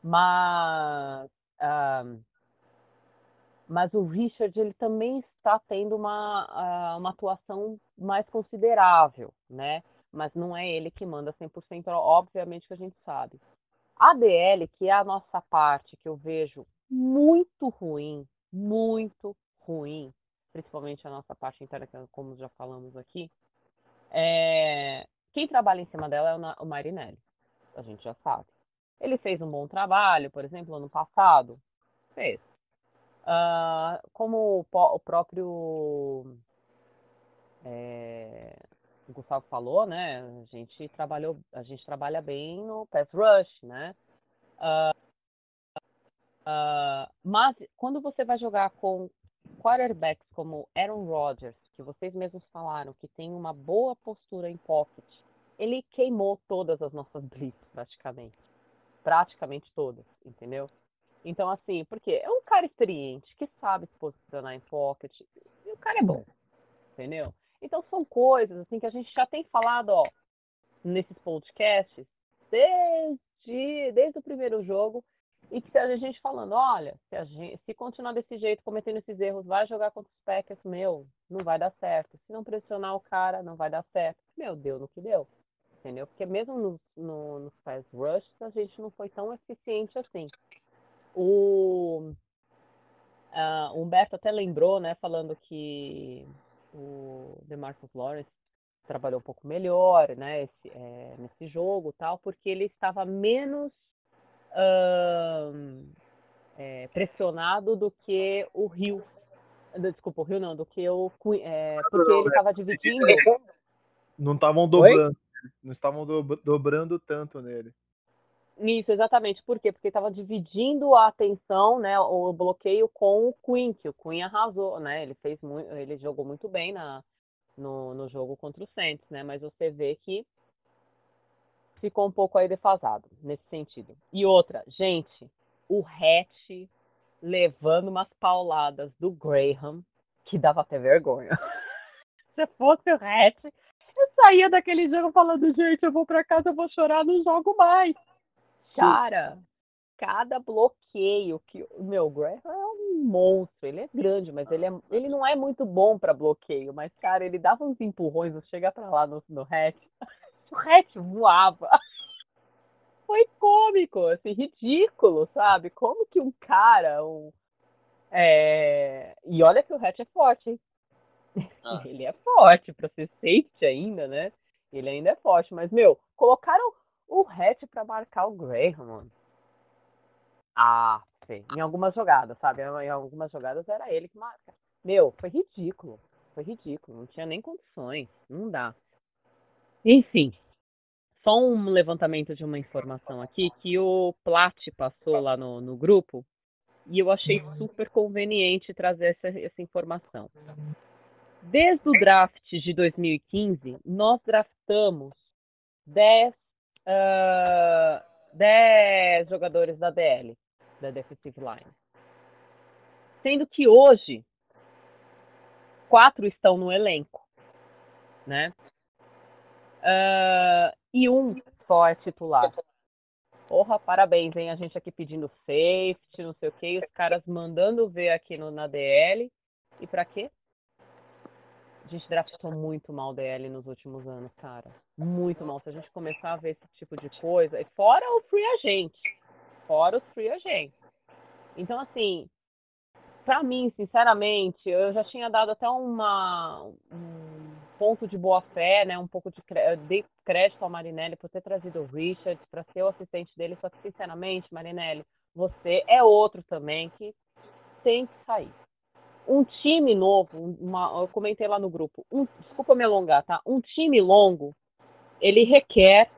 Mas o Richard, ele também está tendo uma atuação mais considerável, né? Mas não é ele que manda 100%, obviamente que a gente sabe. A DL, que é a nossa parte, que eu vejo muito ruim, principalmente a nossa parte interna, como já falamos aqui, quem trabalha em cima dela é o Marinelli. a gente já sabe. Ele fez um bom trabalho, por exemplo, ano passado. Fez. Como o próprio o Gustavo falou, né? A gente trabalha bem no pass rush, né? Mas quando você vai jogar com quarterbacks como Aaron Rodgers, que vocês mesmos falaram que tem uma boa postura em pocket, ele queimou todas as nossas blitz, praticamente todas, entendeu? Então, assim, porque é um cara experiente, que sabe se posicionar em pocket, e o cara é bom, entendeu? Então, são coisas, assim, que a gente já tem falado, ó, nesses podcasts, desde o primeiro jogo, e que a gente falando, olha, se continuar desse jeito, cometendo esses erros, vai jogar contra os Packers, meu, não vai dar certo. Se não pressionar o cara, não vai dar certo. Meu, deu no que deu, entendeu? Porque mesmo nos pass rush, a gente não foi tão eficiente assim. O Humberto até lembrou, né, falando que o DeMarcus Lawrence trabalhou um pouco melhor, né, nesse jogo, tal, porque ele estava menos pressionado do que o Hill. Desculpa, o Hill não, do que o Queen, porque ele estava dividindo. Não estavam dobrando tanto nele. Isso, exatamente. Por quê? Porque estava dividindo a atenção, né, o bloqueio com o Queen, que o Queen arrasou, né? Ele jogou muito bem no jogo contra o Saints, né? Mas você vê que ficou um pouco aí defasado nesse sentido. E outra, gente, o Hatch levando umas pauladas do Graham, que dava até vergonha. Se fosse o Hatch, eu saía daquele jogo falando, gente, eu vou pra casa, eu vou chorar, não jogo mais. Sim. Cara, cada bloqueio que... Meu, o Graham é um monstro, ele é grande, mas ele não é muito bom pra bloqueio, mas, cara, ele dava uns empurrões, chega pra lá no Hatch. O Hatch voava. Foi cômico, assim, ridículo, sabe? Como que um cara... E olha que o Hatch é forte, hein? Ah. Ele é forte, pra ser safety ainda, né? Ele ainda é forte, mas, meu, colocaram o Hatch pra marcar o Graham, mano. Ah, sim. Em algumas jogadas, sabe? Em algumas jogadas era ele que marca. Meu, foi ridículo. Foi ridículo. Não tinha nem condições. Não dá. Enfim. Só um levantamento de uma informação aqui que o Plat passou lá no grupo e eu achei super conveniente trazer essa informação. Desde o draft de 2015, nós draftamos 10 jogadores da DL, da Defensive Line. Sendo que hoje, 4 estão no elenco, né? E um só é titular. Porra, parabéns, hein? A gente aqui pedindo safety, não sei o que, os caras mandando ver aqui na DL. E pra quê? A gente draftou muito mal DL nos últimos anos, cara. Muito mal. Se a gente começar a ver esse tipo de coisa... Fora o free agent. Então, assim... Pra mim, sinceramente, eu já tinha dado até um ponto de boa-fé, né? Um pouco de crédito ao Marinelli por ter trazido o Richard pra ser o assistente dele. Só que, sinceramente, Marinelli, você é outro também que tem que sair. Um time novo, eu comentei lá no grupo, desculpa me alongar, tá? Um time longo, ele requer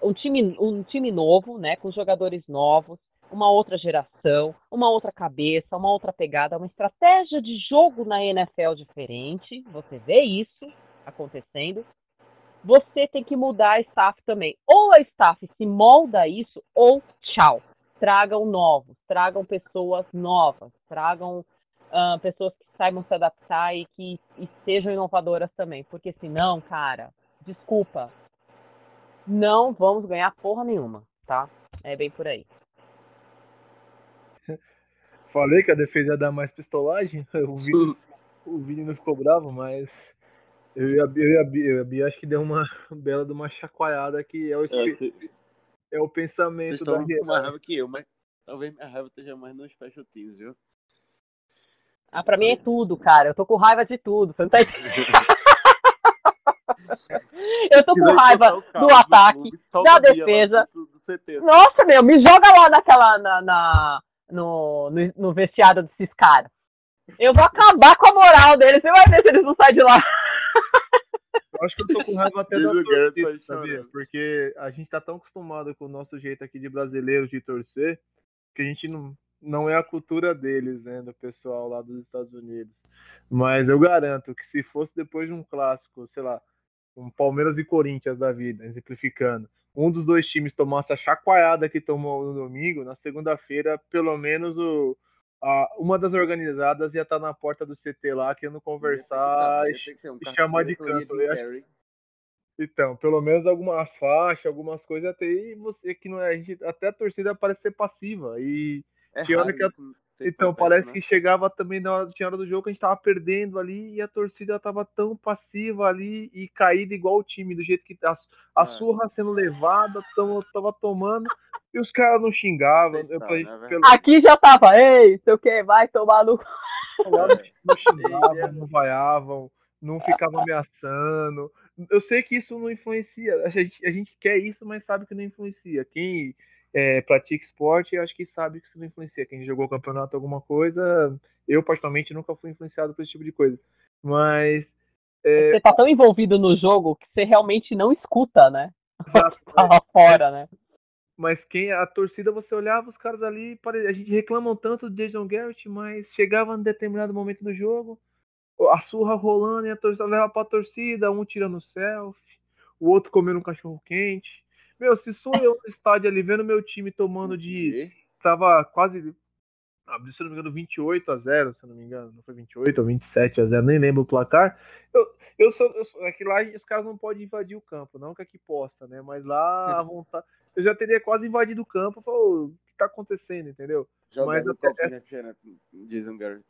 um time novo, né? Com jogadores novos, uma outra geração, uma outra cabeça, uma outra pegada, uma estratégia de jogo na NFL diferente. Você vê isso acontecendo. Você tem que mudar a staff também. Ou a staff se molda a isso, ou tchau. Tragam novos, tragam pessoas novas, tragam... pessoas que saibam se adaptar e que sejam inovadoras também. Porque senão, cara, desculpa, não vamos ganhar porra nenhuma, tá? É bem por aí. Falei que a defesa ia dar mais pistolagem. O Vini não ficou bravo, mas eu e a Bia acho que deu uma bela de uma chacoalhada que é o pensamento. Vocês estão com mais raiva que eu, mas talvez minha raiva esteja mais nos special teams, viu? Ah, pra mim é tudo, cara. Eu tô com raiva de tudo. Você não tá entendendo? Eu tô com raiva do ataque, da defesa. Nossa, meu, me joga lá naquela, no vestiário desses caras. Eu vou acabar com a moral deles. Você vai ver se eles não saem de lá. Eu acho que eu tô com raiva até da torcida, sabia? Porque a gente tá tão acostumado com o nosso jeito aqui de brasileiros de torcer, que a gente não é a cultura deles, né? Do pessoal lá dos Estados Unidos. Mas eu garanto que se fosse depois de um clássico, sei lá, um Palmeiras e Corinthians da vida, exemplificando, um dos dois times tomasse a chacoalhada que tomou no domingo, na segunda-feira, pelo menos uma das organizadas ia estar na porta do CT lá, querendo conversar e chamar de canto. Então, pelo menos algumas faixas, algumas coisas até. E você que não é. A gente, até a torcida parece ser passiva. E é que raro, que a, então, parece, né? Que chegava também na hora do jogo, a gente tava perdendo ali e a torcida tava tão passiva ali e caída igual o time, do jeito que a surra sendo levada, tava tomando. E os caras não xingavam. Aqui já tava, ei, sei o que, vai tomar no. Não xingavam, não vaiavam, não ficavam ameaçando. Eu sei que isso não influencia. A gente quer isso, mas sabe que não influencia. Quem pratica esporte, acho que sabe que isso não influencia. Quem jogou campeonato, alguma coisa, eu particularmente nunca fui influenciado por esse tipo de coisa. Mas. Você tá tão envolvido no jogo que você realmente não escuta, né? Exato. Tava fora, né? Mas a torcida, você olhava os caras ali, a gente reclamam tanto do Jason Garrett, mas chegava em determinado momento do jogo, a surra rolando e a torcida leva pra torcida, um tirando selfie, o outro comendo um cachorro quente. Meu, se sou eu no estádio ali, vendo meu time tomando de... Tava quase, se não me engano, 28-0, se não me engano, não foi 28 ou 27-0, nem lembro o placar. É que lá os caras não podem invadir o campo, não que aqui possa, né? Mas lá a vontade... Eu já teria quase invadido o campo e falou, o que tá acontecendo, entendeu? Mas Jason Garrett.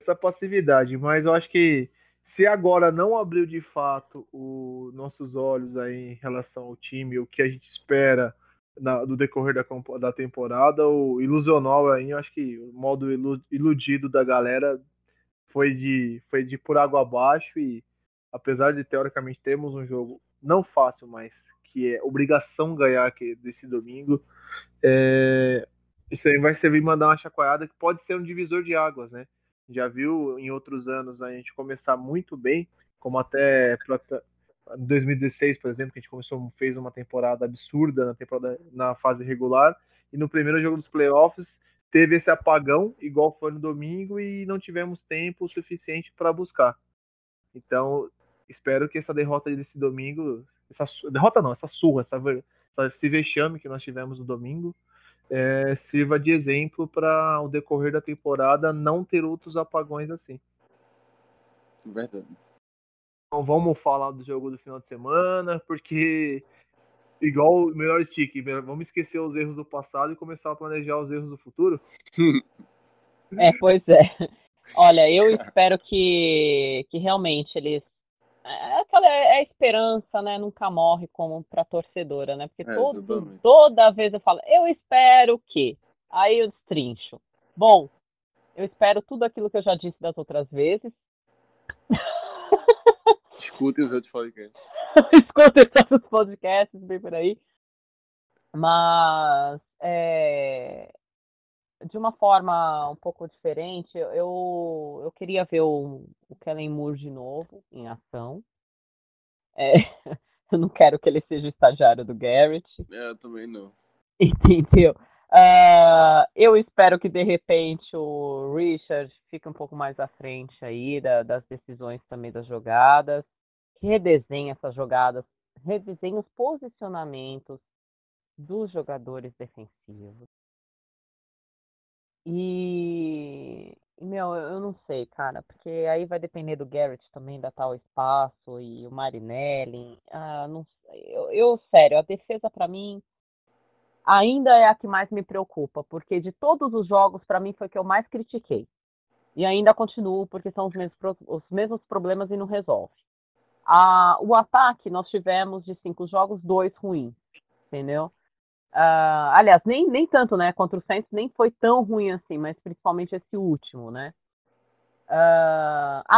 Essa passividade, mas eu acho que se agora não abriu de fato os nossos olhos aí em relação ao time, o que a gente espera do decorrer da temporada, o ilusional aí, eu acho que o modo iludido da galera foi de por água abaixo e apesar de teoricamente termos um jogo não fácil, mas que é obrigação ganhar aqui desse domingo, isso aí vai servir mandar uma chacoalhada que pode ser um divisor de águas, né? Já viu em outros anos a gente começar muito bem, como até 2016, por exemplo, que a gente fez uma temporada absurda na fase regular, e no primeiro jogo dos playoffs teve esse apagão, igual foi no domingo, e não tivemos tempo suficiente para buscar. Então, espero que essa derrota desse domingo... esse vexame que nós tivemos no domingo sirva de exemplo para o decorrer da temporada não ter outros apagões assim. Verdade. Então vamos falar do jogo do final de semana, porque igual o melhor stick, vamos esquecer os erros do passado e começar a planejar os erros do futuro. Pois é. Olha, eu espero que realmente eles... É a esperança, né? Nunca morre como pra torcedora, né? Porque toda vez eu falo, eu espero que... Aí eu destrincho. Bom, eu espero tudo aquilo que eu já disse das outras vezes. Escutem os outros podcasts. Escutem os outros podcasts, bem por aí. Mas, de uma forma um pouco diferente, eu queria ver o Kellen Moore de novo em ação. Eu não quero que ele seja o estagiário do Garrett. Eu também não. Entendeu? Eu espero que de repente o Richard fique um pouco mais à frente aí das decisões também das jogadas. Redesenhe essas jogadas. Redesenhe os posicionamentos dos jogadores defensivos. E, meu, eu não sei, cara, porque aí vai depender do Garrett também, da tal espaço e o Marinelli. Não sei. Sério, a defesa pra mim ainda é a que mais me preocupa, porque de todos os jogos, pra mim, foi que eu mais critiquei. E ainda continuo, porque são os mesmos problemas e não resolve. O ataque, nós tivemos de 5 jogos, 2 ruins, entendeu? Aliás, nem tanto, né? Contra o Saints nem foi tão ruim assim, mas principalmente esse último, né?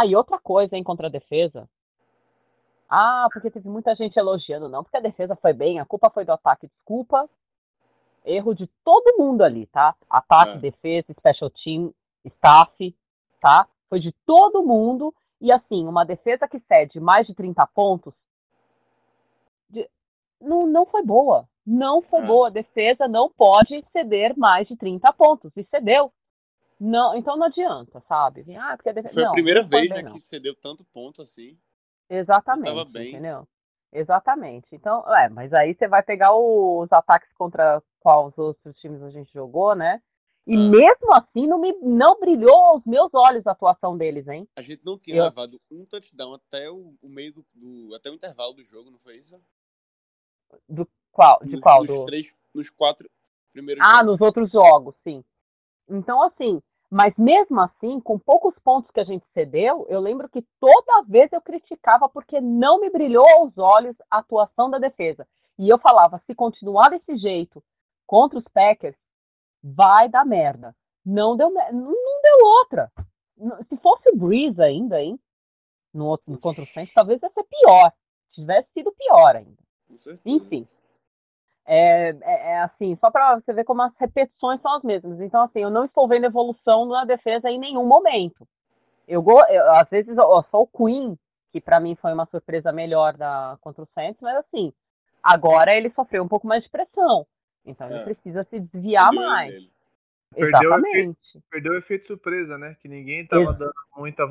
E outra coisa, hein, contra a defesa. Ah, porque teve muita gente elogiando. Não, porque a defesa foi bem, a culpa foi do ataque. Desculpa, erro de todo mundo ali, tá? Ataque, defesa, special team, staff, tá? Foi de todo mundo. E assim, uma defesa que cede mais de 30 pontos não foi boa. Não foi boa. A defesa não pode ceder mais de 30 pontos. E cedeu. Não, então não adianta, sabe? Ah, porque a defesa... Foi a primeira vez, né, que cedeu tanto ponto assim. Exatamente, tava bem. Entendeu? Exatamente. Então, mas aí você vai pegar os ataques contra qual os outros times a gente jogou, né? E mesmo assim, não brilhou aos meus olhos a atuação deles, hein? A gente não tinha levado um touchdown até o meio até o intervalo do jogo, não foi isso? Do qual? De qual? Nos 4 primeiros jogos. Ah, nos outros jogos, sim. Então, assim... Mas mesmo assim, com poucos pontos que a gente cedeu, eu lembro que toda vez eu criticava porque não me brilhou aos olhos a atuação da defesa. E eu falava, se continuar desse jeito contra os Packers, vai dar merda. Não deu outra. Se fosse o Breeze ainda, hein? Contra o Saints, talvez ia ser pior. Tivesse sido pior ainda. Enfim. É assim, só para você ver como as repetições são as mesmas. Então, assim, eu não estou vendo evolução na defesa em nenhum momento. Às vezes, só o Queen, que para mim foi uma surpresa melhor contra o Saints, mas assim, agora ele sofreu um pouco mais de pressão. Então, ele precisa se desviar mais. Exatamente. Perdeu o efeito surpresa, né? Que ninguém estava dando muita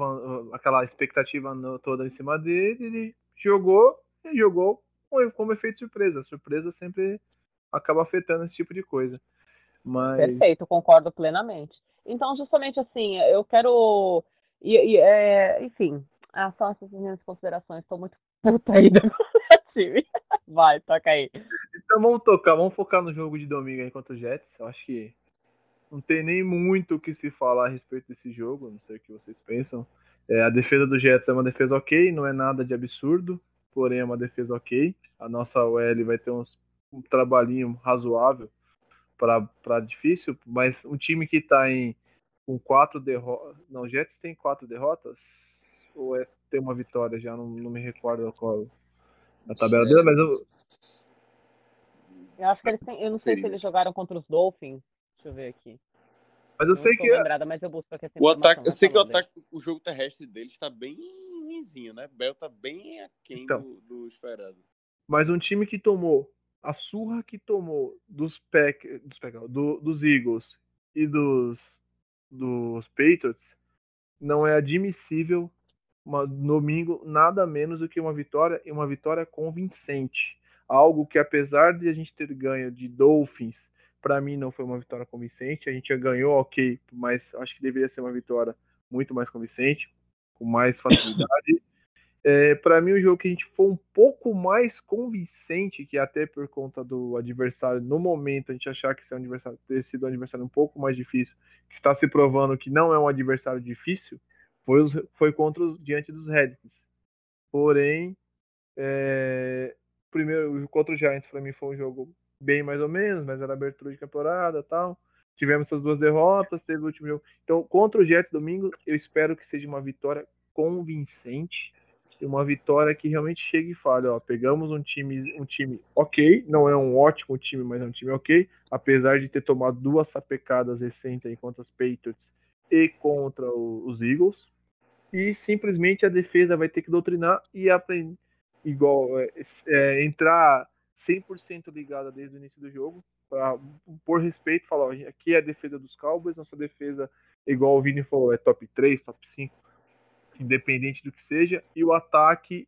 aquela expectativa toda em cima dele. Ele jogou e jogou como efeito surpresa. A surpresa sempre acaba afetando esse tipo de coisa. Mas... Perfeito, concordo plenamente. Então, justamente assim, eu quero... enfim, são essas minhas considerações. Estou muito puta aí do time. Vai, toca aí. Então, vamos focar no jogo de domingo aí contra o Jets. Eu acho que não tem nem muito o que se falar a respeito desse jogo. Não sei o que vocês pensam. A defesa do Jets é uma defesa ok, não é nada de absurdo. Porém, é uma defesa ok. A nossa OL vai ter um trabalhinho razoável para difícil, mas um time que está com 4 derrotas... Não, o Jets tem 4 derrotas? Ou tem uma vitória já? Não me recordo qual a tabela dela, mas eu acho que eles têm... Eu não sei se eles jogaram contra os Dolphins. Deixa eu ver aqui. Mas eu sei que... Mas eu busco aqui essa informação. Eu sei que o jogo terrestre deles está bem... Né? Bell tá bem aquém do esperado. Mas um time que tomou a surra que tomou dos Eagles e dos Patriots, não é admissível domingo nada menos do que uma vitória, e uma vitória convincente. Algo que, apesar de a gente ter ganho de Dolphins, para mim não foi uma vitória convincente. A gente já ganhou, ok, mas acho que deveria ser uma vitória muito mais convincente, com mais facilidade. Para mim, o jogo que a gente foi um pouco mais convincente, que até por conta do adversário, no momento a gente achar que ter sido um adversário um pouco mais difícil, que está se provando que não é um adversário difícil, foi diante dos Redskins. Porém, primeiro contra o Giants, para mim foi um jogo bem mais ou menos, mas era abertura de temporada e tal. Tivemos essas 2 derrotas, teve o último jogo. Então, contra o Jets domingo, eu espero que seja uma vitória convincente. Uma vitória que realmente chegue e fale, ó, pegamos um time ok, não é um ótimo time, mas é um time ok. Apesar de ter tomado 2 sapecadas recentes aí contra os Patriots e contra os Eagles. E simplesmente a defesa vai ter que doutrinar e aprender, igual, entrar 100% ligada desde o início do jogo. Pra, por respeito, falar, aqui é a defesa dos Cowboys, nossa defesa, igual o Vini falou, é top 3, top 5, independente do que seja, e o ataque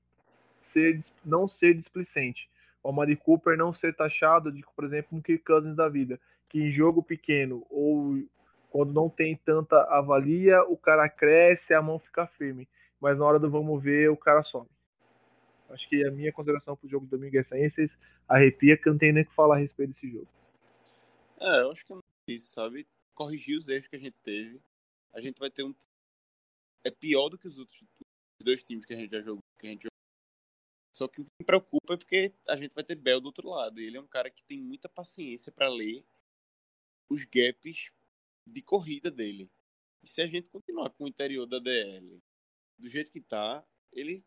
não ser displicente. O Amari Cooper não ser taxado de, por exemplo, um Kirk Cousins da vida, que em jogo pequeno, ou quando não tem tanta avalia, o cara cresce, a mão fica firme, mas na hora do vamos ver, o cara some. Acho que a minha consideração pro jogo de domingo é essa aí, vocês arrepiam que eu não tenho nem o que falar a respeito desse jogo. Eu acho que é isso, sabe? Corrigir os erros que a gente teve. A gente vai ter um... É pior do que os outros dois times que a gente já jogou. Só que o que me preocupa é porque a gente vai ter Bell do outro lado. E ele é um cara que tem muita paciência pra ler os gaps de corrida dele. E se a gente continuar com o interior da DL do jeito que tá, ele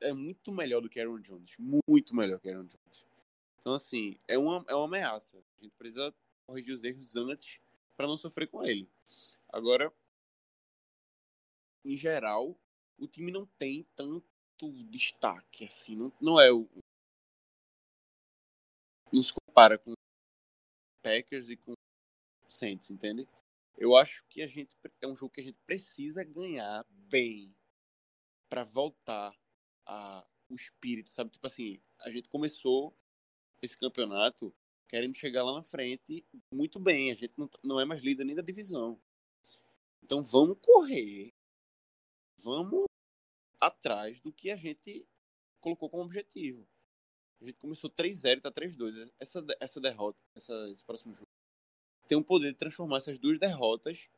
é muito melhor do que Aaron Jones. Muito melhor que Aaron Jones. Então, assim, é uma ameaça. A gente precisa corrigir os erros antes para não sofrer com ele. Agora, em geral, o time não tem tanto destaque, assim. Não é o... Não se compara com Packers e com Saints, entende? Eu acho que é um jogo que a gente precisa ganhar bem para voltar o espírito, sabe? Tipo assim, a gente começou esse campeonato querendo chegar lá na frente muito bem. A gente não é mais líder nem da divisão. Então vamos correr. Vamos atrás do que a gente colocou como objetivo. A gente começou 3-0 e tá 3-2. Essa derrota, esse próximo jogo, tem o poder de transformar essas duas derrotas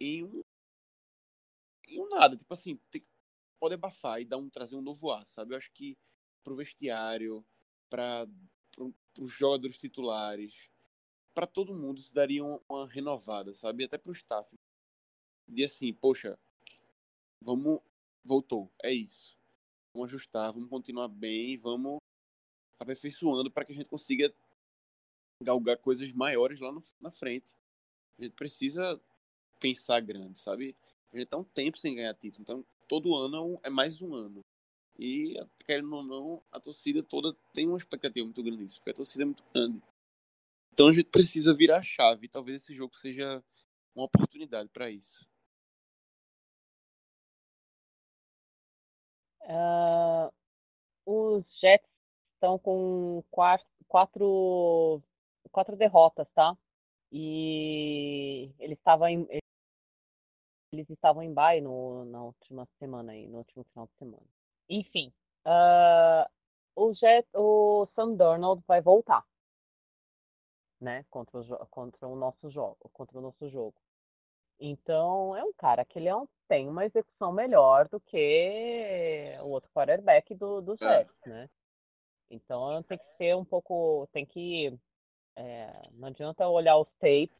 em um nada. Tipo assim, pode abafar e trazer um novo ar, sabe? Eu acho que pro vestiário, pros jogadores titulares, pra todo mundo isso daria uma renovada, sabe? Até pro staff. De assim, poxa, vamos... Voltou, é isso. Vamos ajustar, vamos continuar bem, vamos aperfeiçoando para que a gente consiga galgar coisas maiores lá na frente. A gente precisa pensar grande, sabe? A gente tá um tempo sem ganhar título, então todo ano é mais um ano. E, querendo ou não, a torcida toda tem uma expectativa muito grande disso, porque a torcida é muito grande. Então a gente precisa virar a chave, e talvez esse jogo seja uma oportunidade para isso. Os Jets estão com quatro derrotas, tá? E eles estavam em bye na última semana aí, no último final de semana. Enfim, o Sam Darnold vai voltar, né? Contra o nosso jogo. Então, é um cara que ele tem uma execução melhor do que o outro quarterback do Jets, né? Então, tem que ser um pouco... não adianta olhar os tapes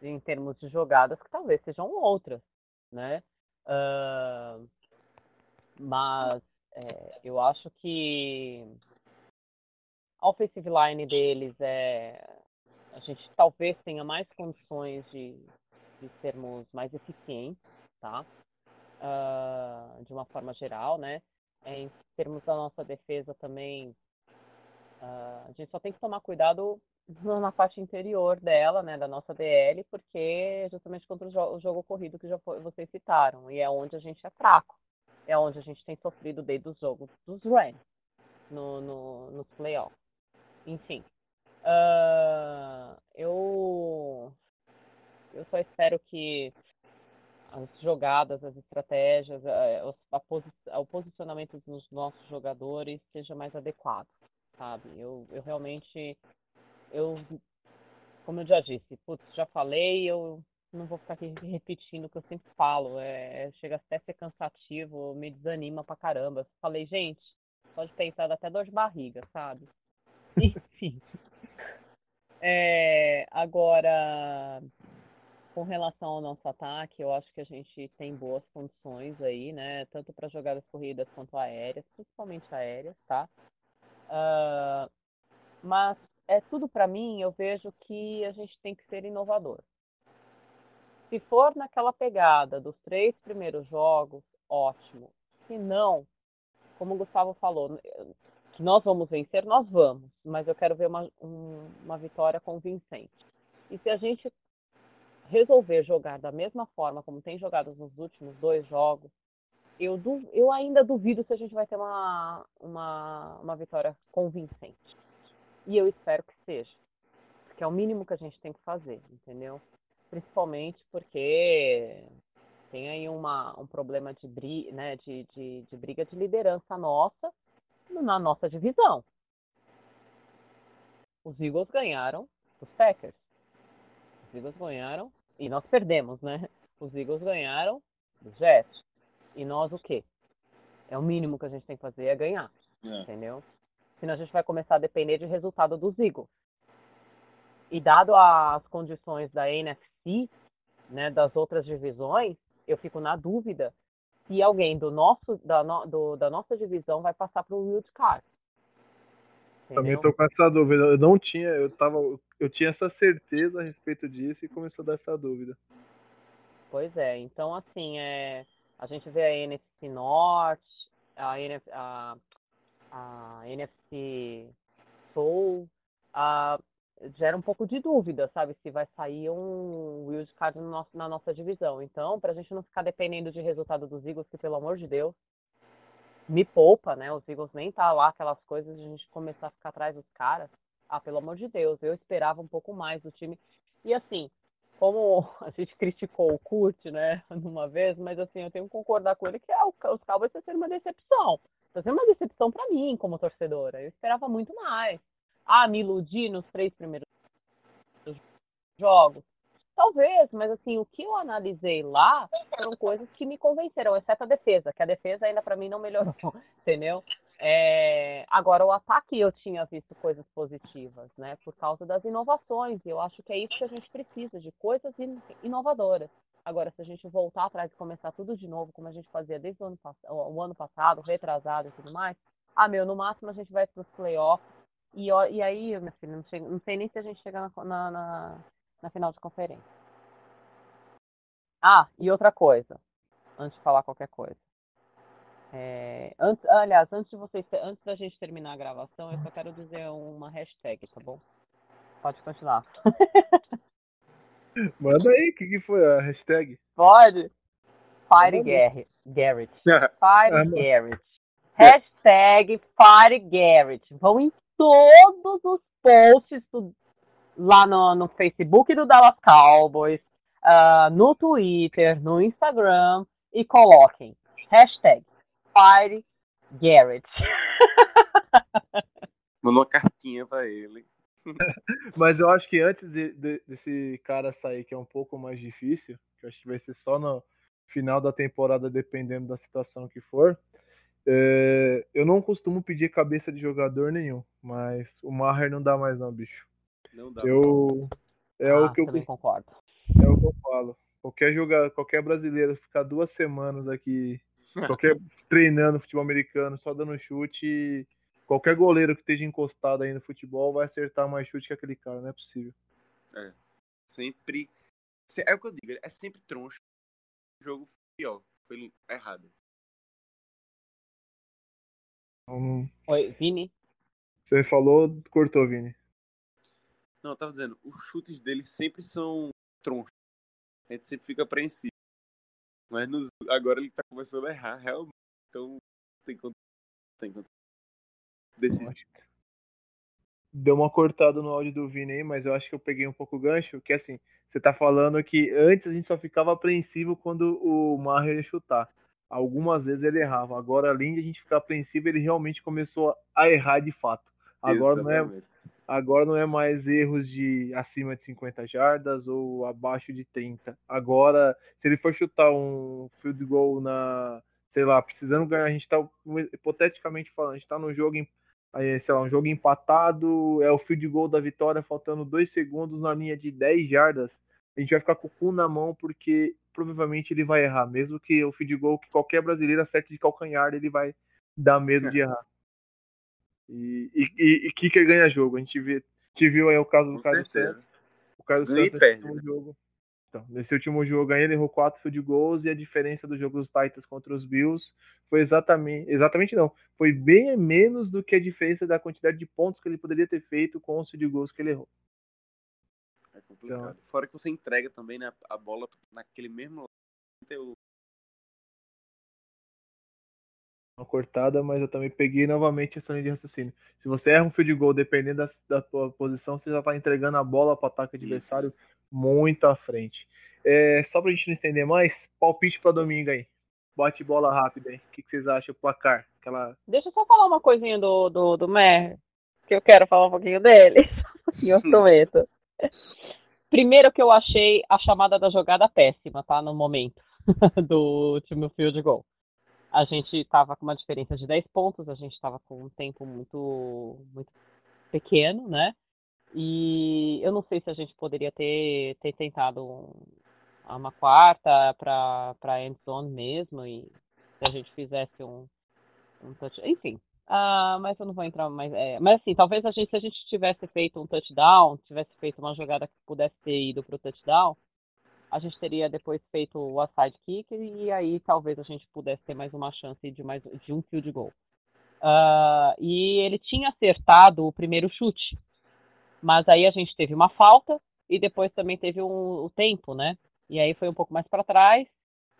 em termos de jogadas que talvez sejam outras, né? Mas eu acho que a offensive line deles a gente talvez tenha mais condições de sermos mais eficientes, tá? De uma forma geral, né? Em termos da nossa defesa também, a gente só tem que tomar cuidado na parte interior dela, né? Da nossa DL, porque é justamente contra o jogo corrido que vocês citaram, e é onde a gente é fraco, é onde a gente tem sofrido desde os jogos dos Rams nos playoffs. Enfim, eu só espero que as jogadas, as estratégias, o posicionamento dos nossos jogadores seja mais adequado, sabe? Eu realmente, como eu já disse, já falei, eu não vou ficar aqui repetindo o que eu sempre falo, chega até a ser cansativo, me desanima pra caramba. Falei, gente, pode pensar até dor de barriga, sabe? Enfim. Agora... Com relação ao nosso ataque, eu acho que a gente tem boas condições aí, né? Tanto para jogadas corridas quanto aéreas, principalmente aéreas, tá? Mas tudo para mim, eu vejo que a gente tem que ser inovador. Se for naquela pegada dos 3 primeiros jogos, ótimo. Se não, como o Gustavo falou, que nós vamos vencer, nós vamos. Mas eu quero ver uma vitória convincente. E se a gente resolver jogar da mesma forma como tem jogado nos últimos 2 jogos, eu ainda duvido se a gente vai ter uma vitória convincente. E eu espero que seja. Porque é o mínimo que a gente tem que fazer, entendeu? Principalmente porque tem aí um problema de briga, né, de briga de liderança nossa na nossa divisão. Os Eagles ganharam os Packers. Os Eagles ganharam e nós perdemos, né? Os Eagles ganharam os Jets. E nós o quê? É o mínimo que a gente tem que fazer, é ganhar. Entendeu? Senão a gente vai começar a depender de resultado dos Eagles. E dado as condições da NFC, né, das outras divisões, eu fico na dúvida se alguém da nossa divisão vai passar para o wildcard. Também estou com essa dúvida. Eu não tinha, eu tinha essa certeza a respeito disso e começou a dar essa dúvida. Pois é, então assim, a gente vê a NFC Norte, a NFC Sul, gera um pouco de dúvida, sabe, se vai sair um wildcard na nossa divisão. Então, pra gente não ficar dependendo de resultado dos Eagles, que pelo amor de Deus, me poupa, né, os Eagles nem tá lá, aquelas coisas, de a gente começar a ficar atrás dos caras, pelo amor de Deus, eu esperava um pouco mais do time. E assim, como a gente criticou o Kurt, né, uma vez, mas assim, eu tenho que concordar com ele que os Cowboys estão sendo uma decepção. Está sendo uma decepção pra mim, como torcedora. Eu esperava muito mais. Me iludi nos 3 primeiros jogos? Talvez, mas assim, o que eu analisei lá foram coisas que me convenceram, exceto a defesa, que a defesa ainda pra mim não melhorou, entendeu? Agora, o ataque eu tinha visto coisas positivas, né? Por causa das inovações, e eu acho que é isso que a gente precisa, de coisas inovadoras. Agora, se a gente voltar atrás e começar tudo de novo, como a gente fazia desde o ano passado, retrasado e tudo mais, no máximo a gente vai pros playoffs. E aí, meu filho, não sei nem se a gente chega na final de conferência. E outra coisa, antes de falar qualquer coisa. Aliás, antes da gente terminar a gravação, eu só quero dizer uma hashtag, tá bom? Pode continuar. Manda aí, o que foi a hashtag? Pode. Fire Garrett. Fire Garrett. Hashtag Fire Garrett. Vão em todos os posts lá no Facebook do Dallas Cowboys, no Twitter, no Instagram, e coloquem hashtag Fire Garrett. Mandou uma cartinha pra ele. Mas eu acho que antes desse cara sair, que é um pouco mais difícil, que eu acho que vai ser só no final da temporada, dependendo da situação que for, eu não costumo pedir cabeça de jogador nenhum, mas o Maher não dá mais não, bicho. Não dá. O que eu concordo. É o que eu falo. Qualquer brasileiro ficar 2 semanas aqui, treinando futebol americano, só dando chute, qualquer goleiro que esteja encostado aí no futebol vai acertar mais chute que aquele cara, não é possível. Sempre. É o que eu digo, é sempre troncho. O jogo foi pior, foi errado. Oi, Vini? Você falou, cortou, Vini. Não, eu tava dizendo, os chutes dele sempre são tronchos. A gente sempre fica apreensivo. Mas agora ele tá começando a errar, realmente. Então, tem quanto. Deu uma cortada no áudio do Vini aí, mas eu acho que eu peguei um pouco o gancho, que assim, você tá falando que antes a gente só ficava apreensivo quando o Maher ia chutar. Algumas vezes ele errava. Agora, além de a gente ficar apreensivo, ele realmente começou a errar de fato. Agora não é mais erros de acima de 50 jardas ou abaixo de 30. Agora, se ele for chutar um field goal precisando ganhar, a gente tá, hipoteticamente falando, a gente tá num jogo, um jogo empatado, é o field goal da vitória, faltando 2 segundos na linha de 10 jardas. A gente vai ficar com o cu na mão, porque provavelmente ele vai errar, mesmo que o field goal que qualquer brasileiro acerte de calcanhar, ele vai dar medo de errar. E kicker ganha jogo. A gente viu aí o caso do Carlos Santos. O Carlos Santos nesse último jogo. Então, nesse último jogo aí ele errou 4 field goals, e a diferença do jogo dos Titans contra os Bills foi exatamente não. Foi bem menos do que a diferença da quantidade de pontos que ele poderia ter feito com os field goals que ele errou. É complicado. Então, fora que você entrega também, né, a bola naquele mesmo conteúdo. Uma cortada, mas eu também peguei novamente essa linha de raciocínio. Se você erra um field goal, dependendo da tua posição, você já está entregando a bola para o ataque adversário muito à frente. Só para a gente não estender mais, palpite para domingo aí. Bate bola rápida aí. O que vocês acham? O placar? Deixa eu só falar uma coisinha do Maher, que eu quero falar um pouquinho dele. E eu prometo. Primeiro, que eu achei a chamada da jogada péssima, tá? No momento do último field goal. A gente tava com uma diferença de 10 pontos, a gente tava com um tempo muito, muito pequeno, né? E eu não sei se a gente poderia ter tentado uma quarta pra endzone mesmo, e se a gente fizesse um touchdown. Enfim, mas eu não vou entrar mais. Mas assim, talvez se a gente tivesse feito um touchdown, tivesse feito uma jogada que pudesse ter ido para o touchdown, a gente teria depois feito o outside kick e aí talvez a gente pudesse ter mais uma chance de um field goal. E ele tinha acertado o primeiro chute, mas aí a gente teve uma falta e depois também teve o tempo, né? E aí foi um pouco mais para trás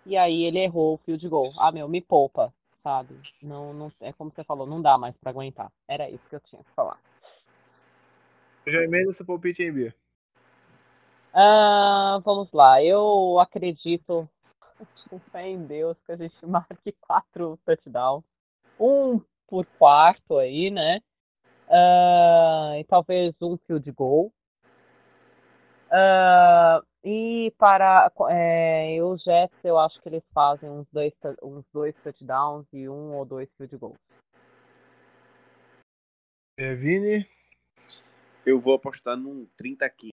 e aí ele errou o field goal. Ah, meu, me poupa, sabe? Não, é como você falou, não dá mais para aguentar. Era isso que eu tinha que falar. Eu já emendo esse palpite aí, Bia. Vamos lá, eu acredito com fé em Deus que a gente marque 4 touchdowns, 1 por quarto aí, né? E talvez um field goal. E para os Jets, eu acho que eles fazem uns dois touchdowns e 1 ou 2 field goals. Vini? Eu vou apostar num 30-15.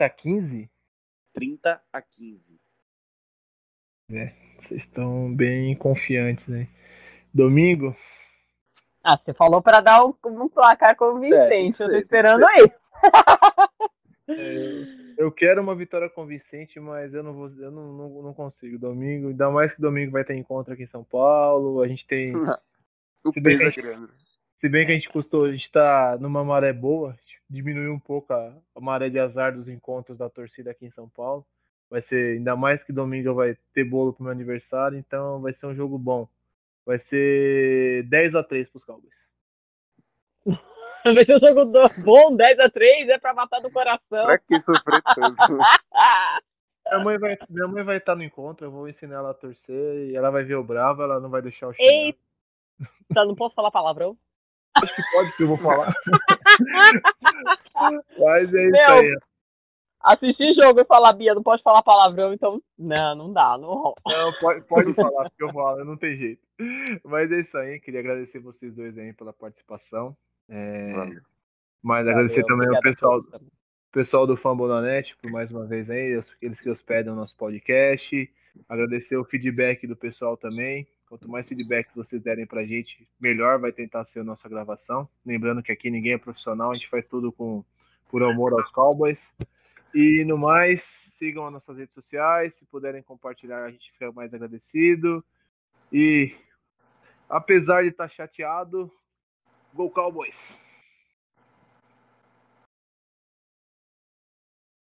30-15? 30-15. Vocês estão bem confiantes, né? Domingo? Ah, você falou para dar um placar convincente. Eu tô esperando aí. Eu quero uma vitória convincente, mas eu não consigo. Domingo, ainda mais que domingo vai ter encontro aqui em São Paulo. A gente tem. Se bem que a gente tá numa maré boa, diminuiu um pouco a maré de azar dos encontros da torcida aqui em São Paulo. Vai ser, ainda mais que domingo vai ter bolo pro meu aniversário, então vai ser um jogo bom. Vai ser 10-3 pros Cowboys. Vai ser um jogo bom, 10-3, é pra matar do coração. Pra que sofrer tanto? Minha mãe vai estar no encontro, eu vou ensinar ela a torcer, e ela vai ver o bravo, ela não vai deixar o cheiro. Eita, não posso falar palavrão? Acho que pode, que eu vou falar. Mas é isso aí. Assistir jogo e falar, Bia, não pode falar palavrão, então... Não dá, não rola. Não, pode falar, porque eu falo, não tem jeito. Mas é isso aí, queria agradecer vocês dois aí pela participação. Claro. Mas agradecer também ao pessoal do Fambonanet, por mais uma vez aí, eles que hospedam o nosso podcast. Agradecer o feedback do pessoal também. Quanto mais feedback vocês derem pra gente, melhor vai tentar ser a nossa gravação. Lembrando que aqui ninguém é profissional, a gente faz tudo por amor aos Cowboys. E no mais, sigam as nossas redes sociais. Se puderem compartilhar, a gente fica mais agradecido. E apesar de estar chateado, Go Cowboys!